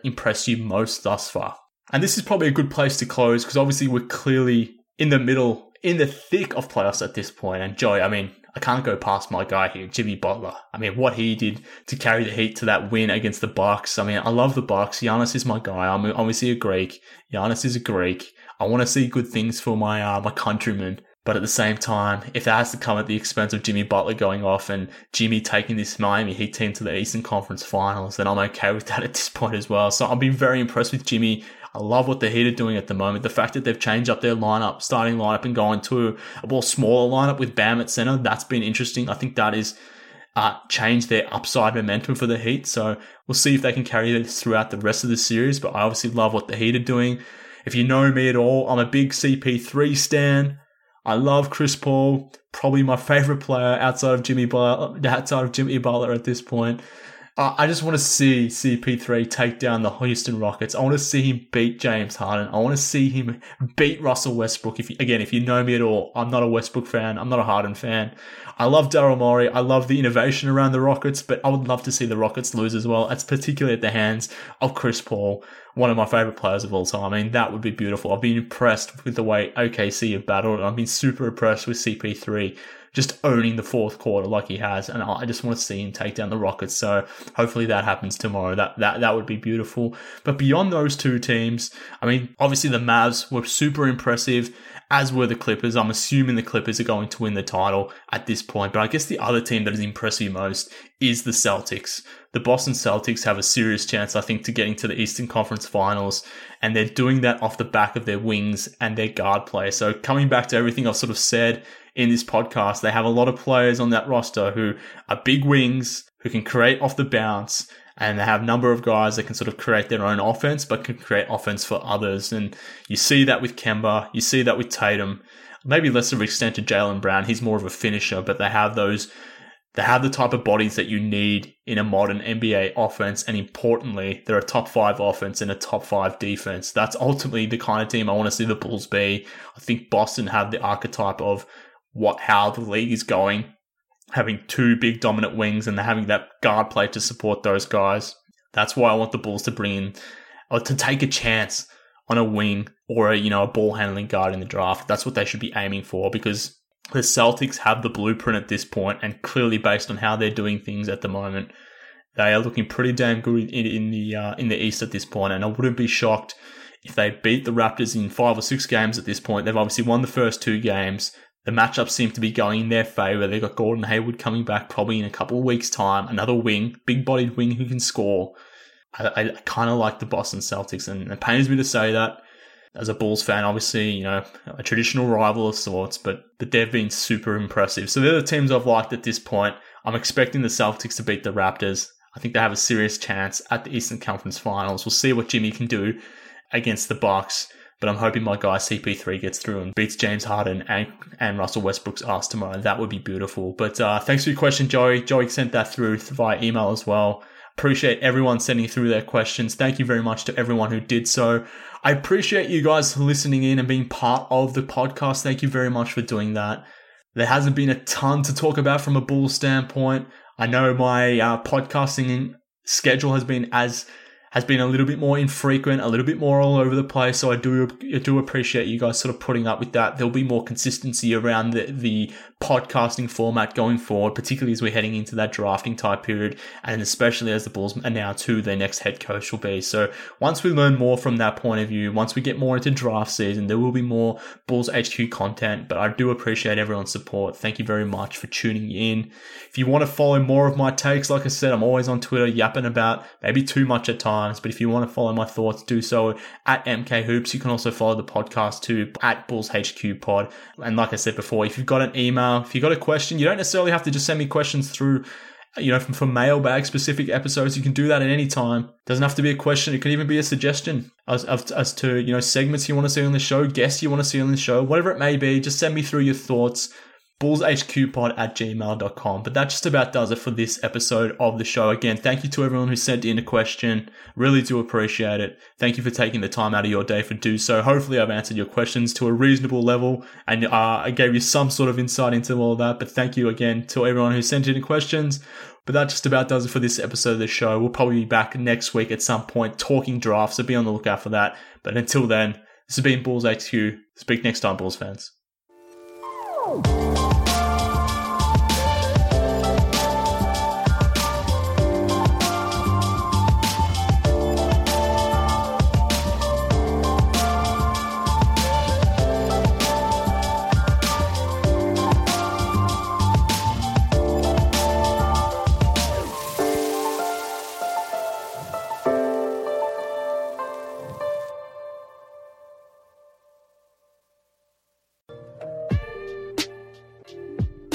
impressed you most thus far? And this is probably a good place to close because obviously we're clearly in the middle, in the thick of playoffs at this point. And Joey, I mean, I can't go past my guy here, Jimmy Butler. I mean, what he did to carry the Heat to that win against the Bucks. I mean, I love the Bucks. Giannis is my guy. I'm obviously a Greek. Giannis is a Greek. I want to see good things for my countrymen. But at the same time, if that has to come at the expense of Jimmy Butler going off and Jimmy taking this Miami Heat team to the Eastern Conference Finals, then I'm okay with that at this point as well. So I've been very impressed with Jimmy. I love what the Heat are doing at the moment. The fact that they've changed up their lineup, starting lineup, and going to a more smaller lineup with Bam at center, that's been interesting. I think that is changed their upside momentum for the Heat. So we'll see if they can carry this throughout the rest of the series. But I obviously love what the Heat are doing. If you know me at all, I'm a big CP3 stan. I love Chris Paul, probably my favorite player outside of Jimmy Butler at this point. I just want to see CP3 take down the Houston Rockets. I want to see him beat James Harden. I want to see him beat Russell Westbrook. If you know me at all, I'm not a Westbrook fan. I'm not a Harden fan. I love Daryl Morey. I love the innovation around the Rockets, but I would love to see the Rockets lose as well. It's particularly at the hands of Chris Paul, one of my favorite players of all time. I mean, that would be beautiful. I've been impressed with the way OKC have battled. I've been super impressed with CP3 just owning the fourth quarter like he has. And I just want to see him take down the Rockets. So hopefully that happens tomorrow. That would be beautiful. But beyond those two teams, I mean, obviously the Mavs were super impressive, as were the Clippers. I'm assuming the Clippers are going to win the title at this point. But I guess the other team that is impressing you most is the Celtics. The Boston Celtics have a serious chance, I think, to getting to the Eastern Conference Finals, and they're doing that off the back of their wings and their guard play. So coming back to everything I've sort of said in this podcast, they have a lot of players on that roster who are big wings, who can create off the bounce, and they have a number of guys that can sort of create their own offense, but can create offense for others. And you see that with Kemba, you see that with Tatum, maybe less of an extent to Jaylen Brown. He's more of a finisher, but they have the type of bodies that you need in a modern NBA offense. And importantly, they're a top five offense and a top five defense. That's ultimately the kind of team I want to see the Bulls be. I think Boston have the archetype of how the league is going, having two big dominant wings and having that guard play to support those guys. That's why I want the Bulls to bring in or to take a chance on a wing or a ball handling guard in the draft. That's what they should be aiming for, because the Celtics have the blueprint at this point, and clearly based on how they're doing things at the moment, they are looking pretty damn good in the East at this point. And I wouldn't be shocked if they beat the Raptors in 5 or 6 games at this point. They've obviously won the first 2 games. The matchups seem to be going in their favor. They've got Gordon Hayward coming back probably in a couple of weeks' time. Another wing, big-bodied wing who can score. I kind of like the Boston Celtics, and it pains me to say that. As a Bulls fan, obviously, a traditional rival of sorts, but they've been super impressive. So they're the teams I've liked at this point. I'm expecting the Celtics to beat the Raptors. I think they have a serious chance at the Eastern Conference Finals. We'll see what Jimmy can do against the Bucks, but I'm hoping my guy CP3 gets through and beats James Harden and Russell Westbrook's ass tomorrow. That would be beautiful. But thanks for your question, Joey. Joey sent that through via email as well. Appreciate everyone sending through their questions. Thank you very much to everyone who did so. I appreciate you guys listening in and being part of the podcast. Thank you very much for doing that. There hasn't been a ton to talk about from a Bulls standpoint. I know my podcasting schedule has been a little bit more infrequent, a little bit more all over the place. So I do appreciate you guys sort of putting up with that. There'll be more consistency around the podcasting format going forward, particularly as we're heading into that drafting type period, and especially as the Bulls announce who their next head coach will be. So once we learn more from that point of view, once we get more into draft season, there will be more Bulls HQ content, but I do appreciate everyone's support. Thank you very much for tuning in. If you want to follow more of my takes, like I said, I'm always on Twitter yapping about maybe too much at times. But if you want to follow my thoughts, do so at MK Hoops. You can also follow the podcast too at Bulls HQ Pod. And like I said before, if you've got an email, if you've got a question, you don't necessarily have to just send me questions through, from mailbag specific episodes. You can do that at any time. Doesn't have to be a question. It can even be a suggestion as to, segments you want to see on the show, guests you want to see on the show, whatever it may be. Just send me through your thoughts. bullshqpod@gmail.com. But that just about does it for this episode of the show. Again, thank you to everyone who sent in a question. Really do appreciate it. Thank you for taking the time out of your day for do so. Hopefully I've answered your questions to a reasonable level, and I gave you some sort of insight into all that. But thank you again to everyone who sent in questions. But that just about does it for this episode of the show. We'll probably be back next week at some point talking drafts, so be on the lookout for that. But until then, this has been Bulls HQ. Speak next time, Bulls fans.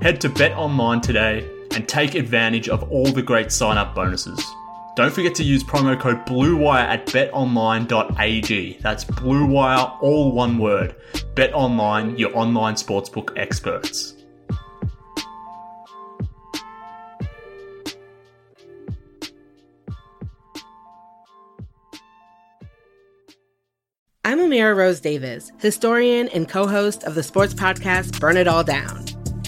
Head to BetOnline today and take advantage of all the great sign-up bonuses. Don't forget to use promo code BLUEWIRE at betonline.ag. That's BLUEWIRE, all one word. BetOnline, your online sportsbook experts. I'm Amira Rose Davis, historian and co-host of the sports podcast Burn It All Down.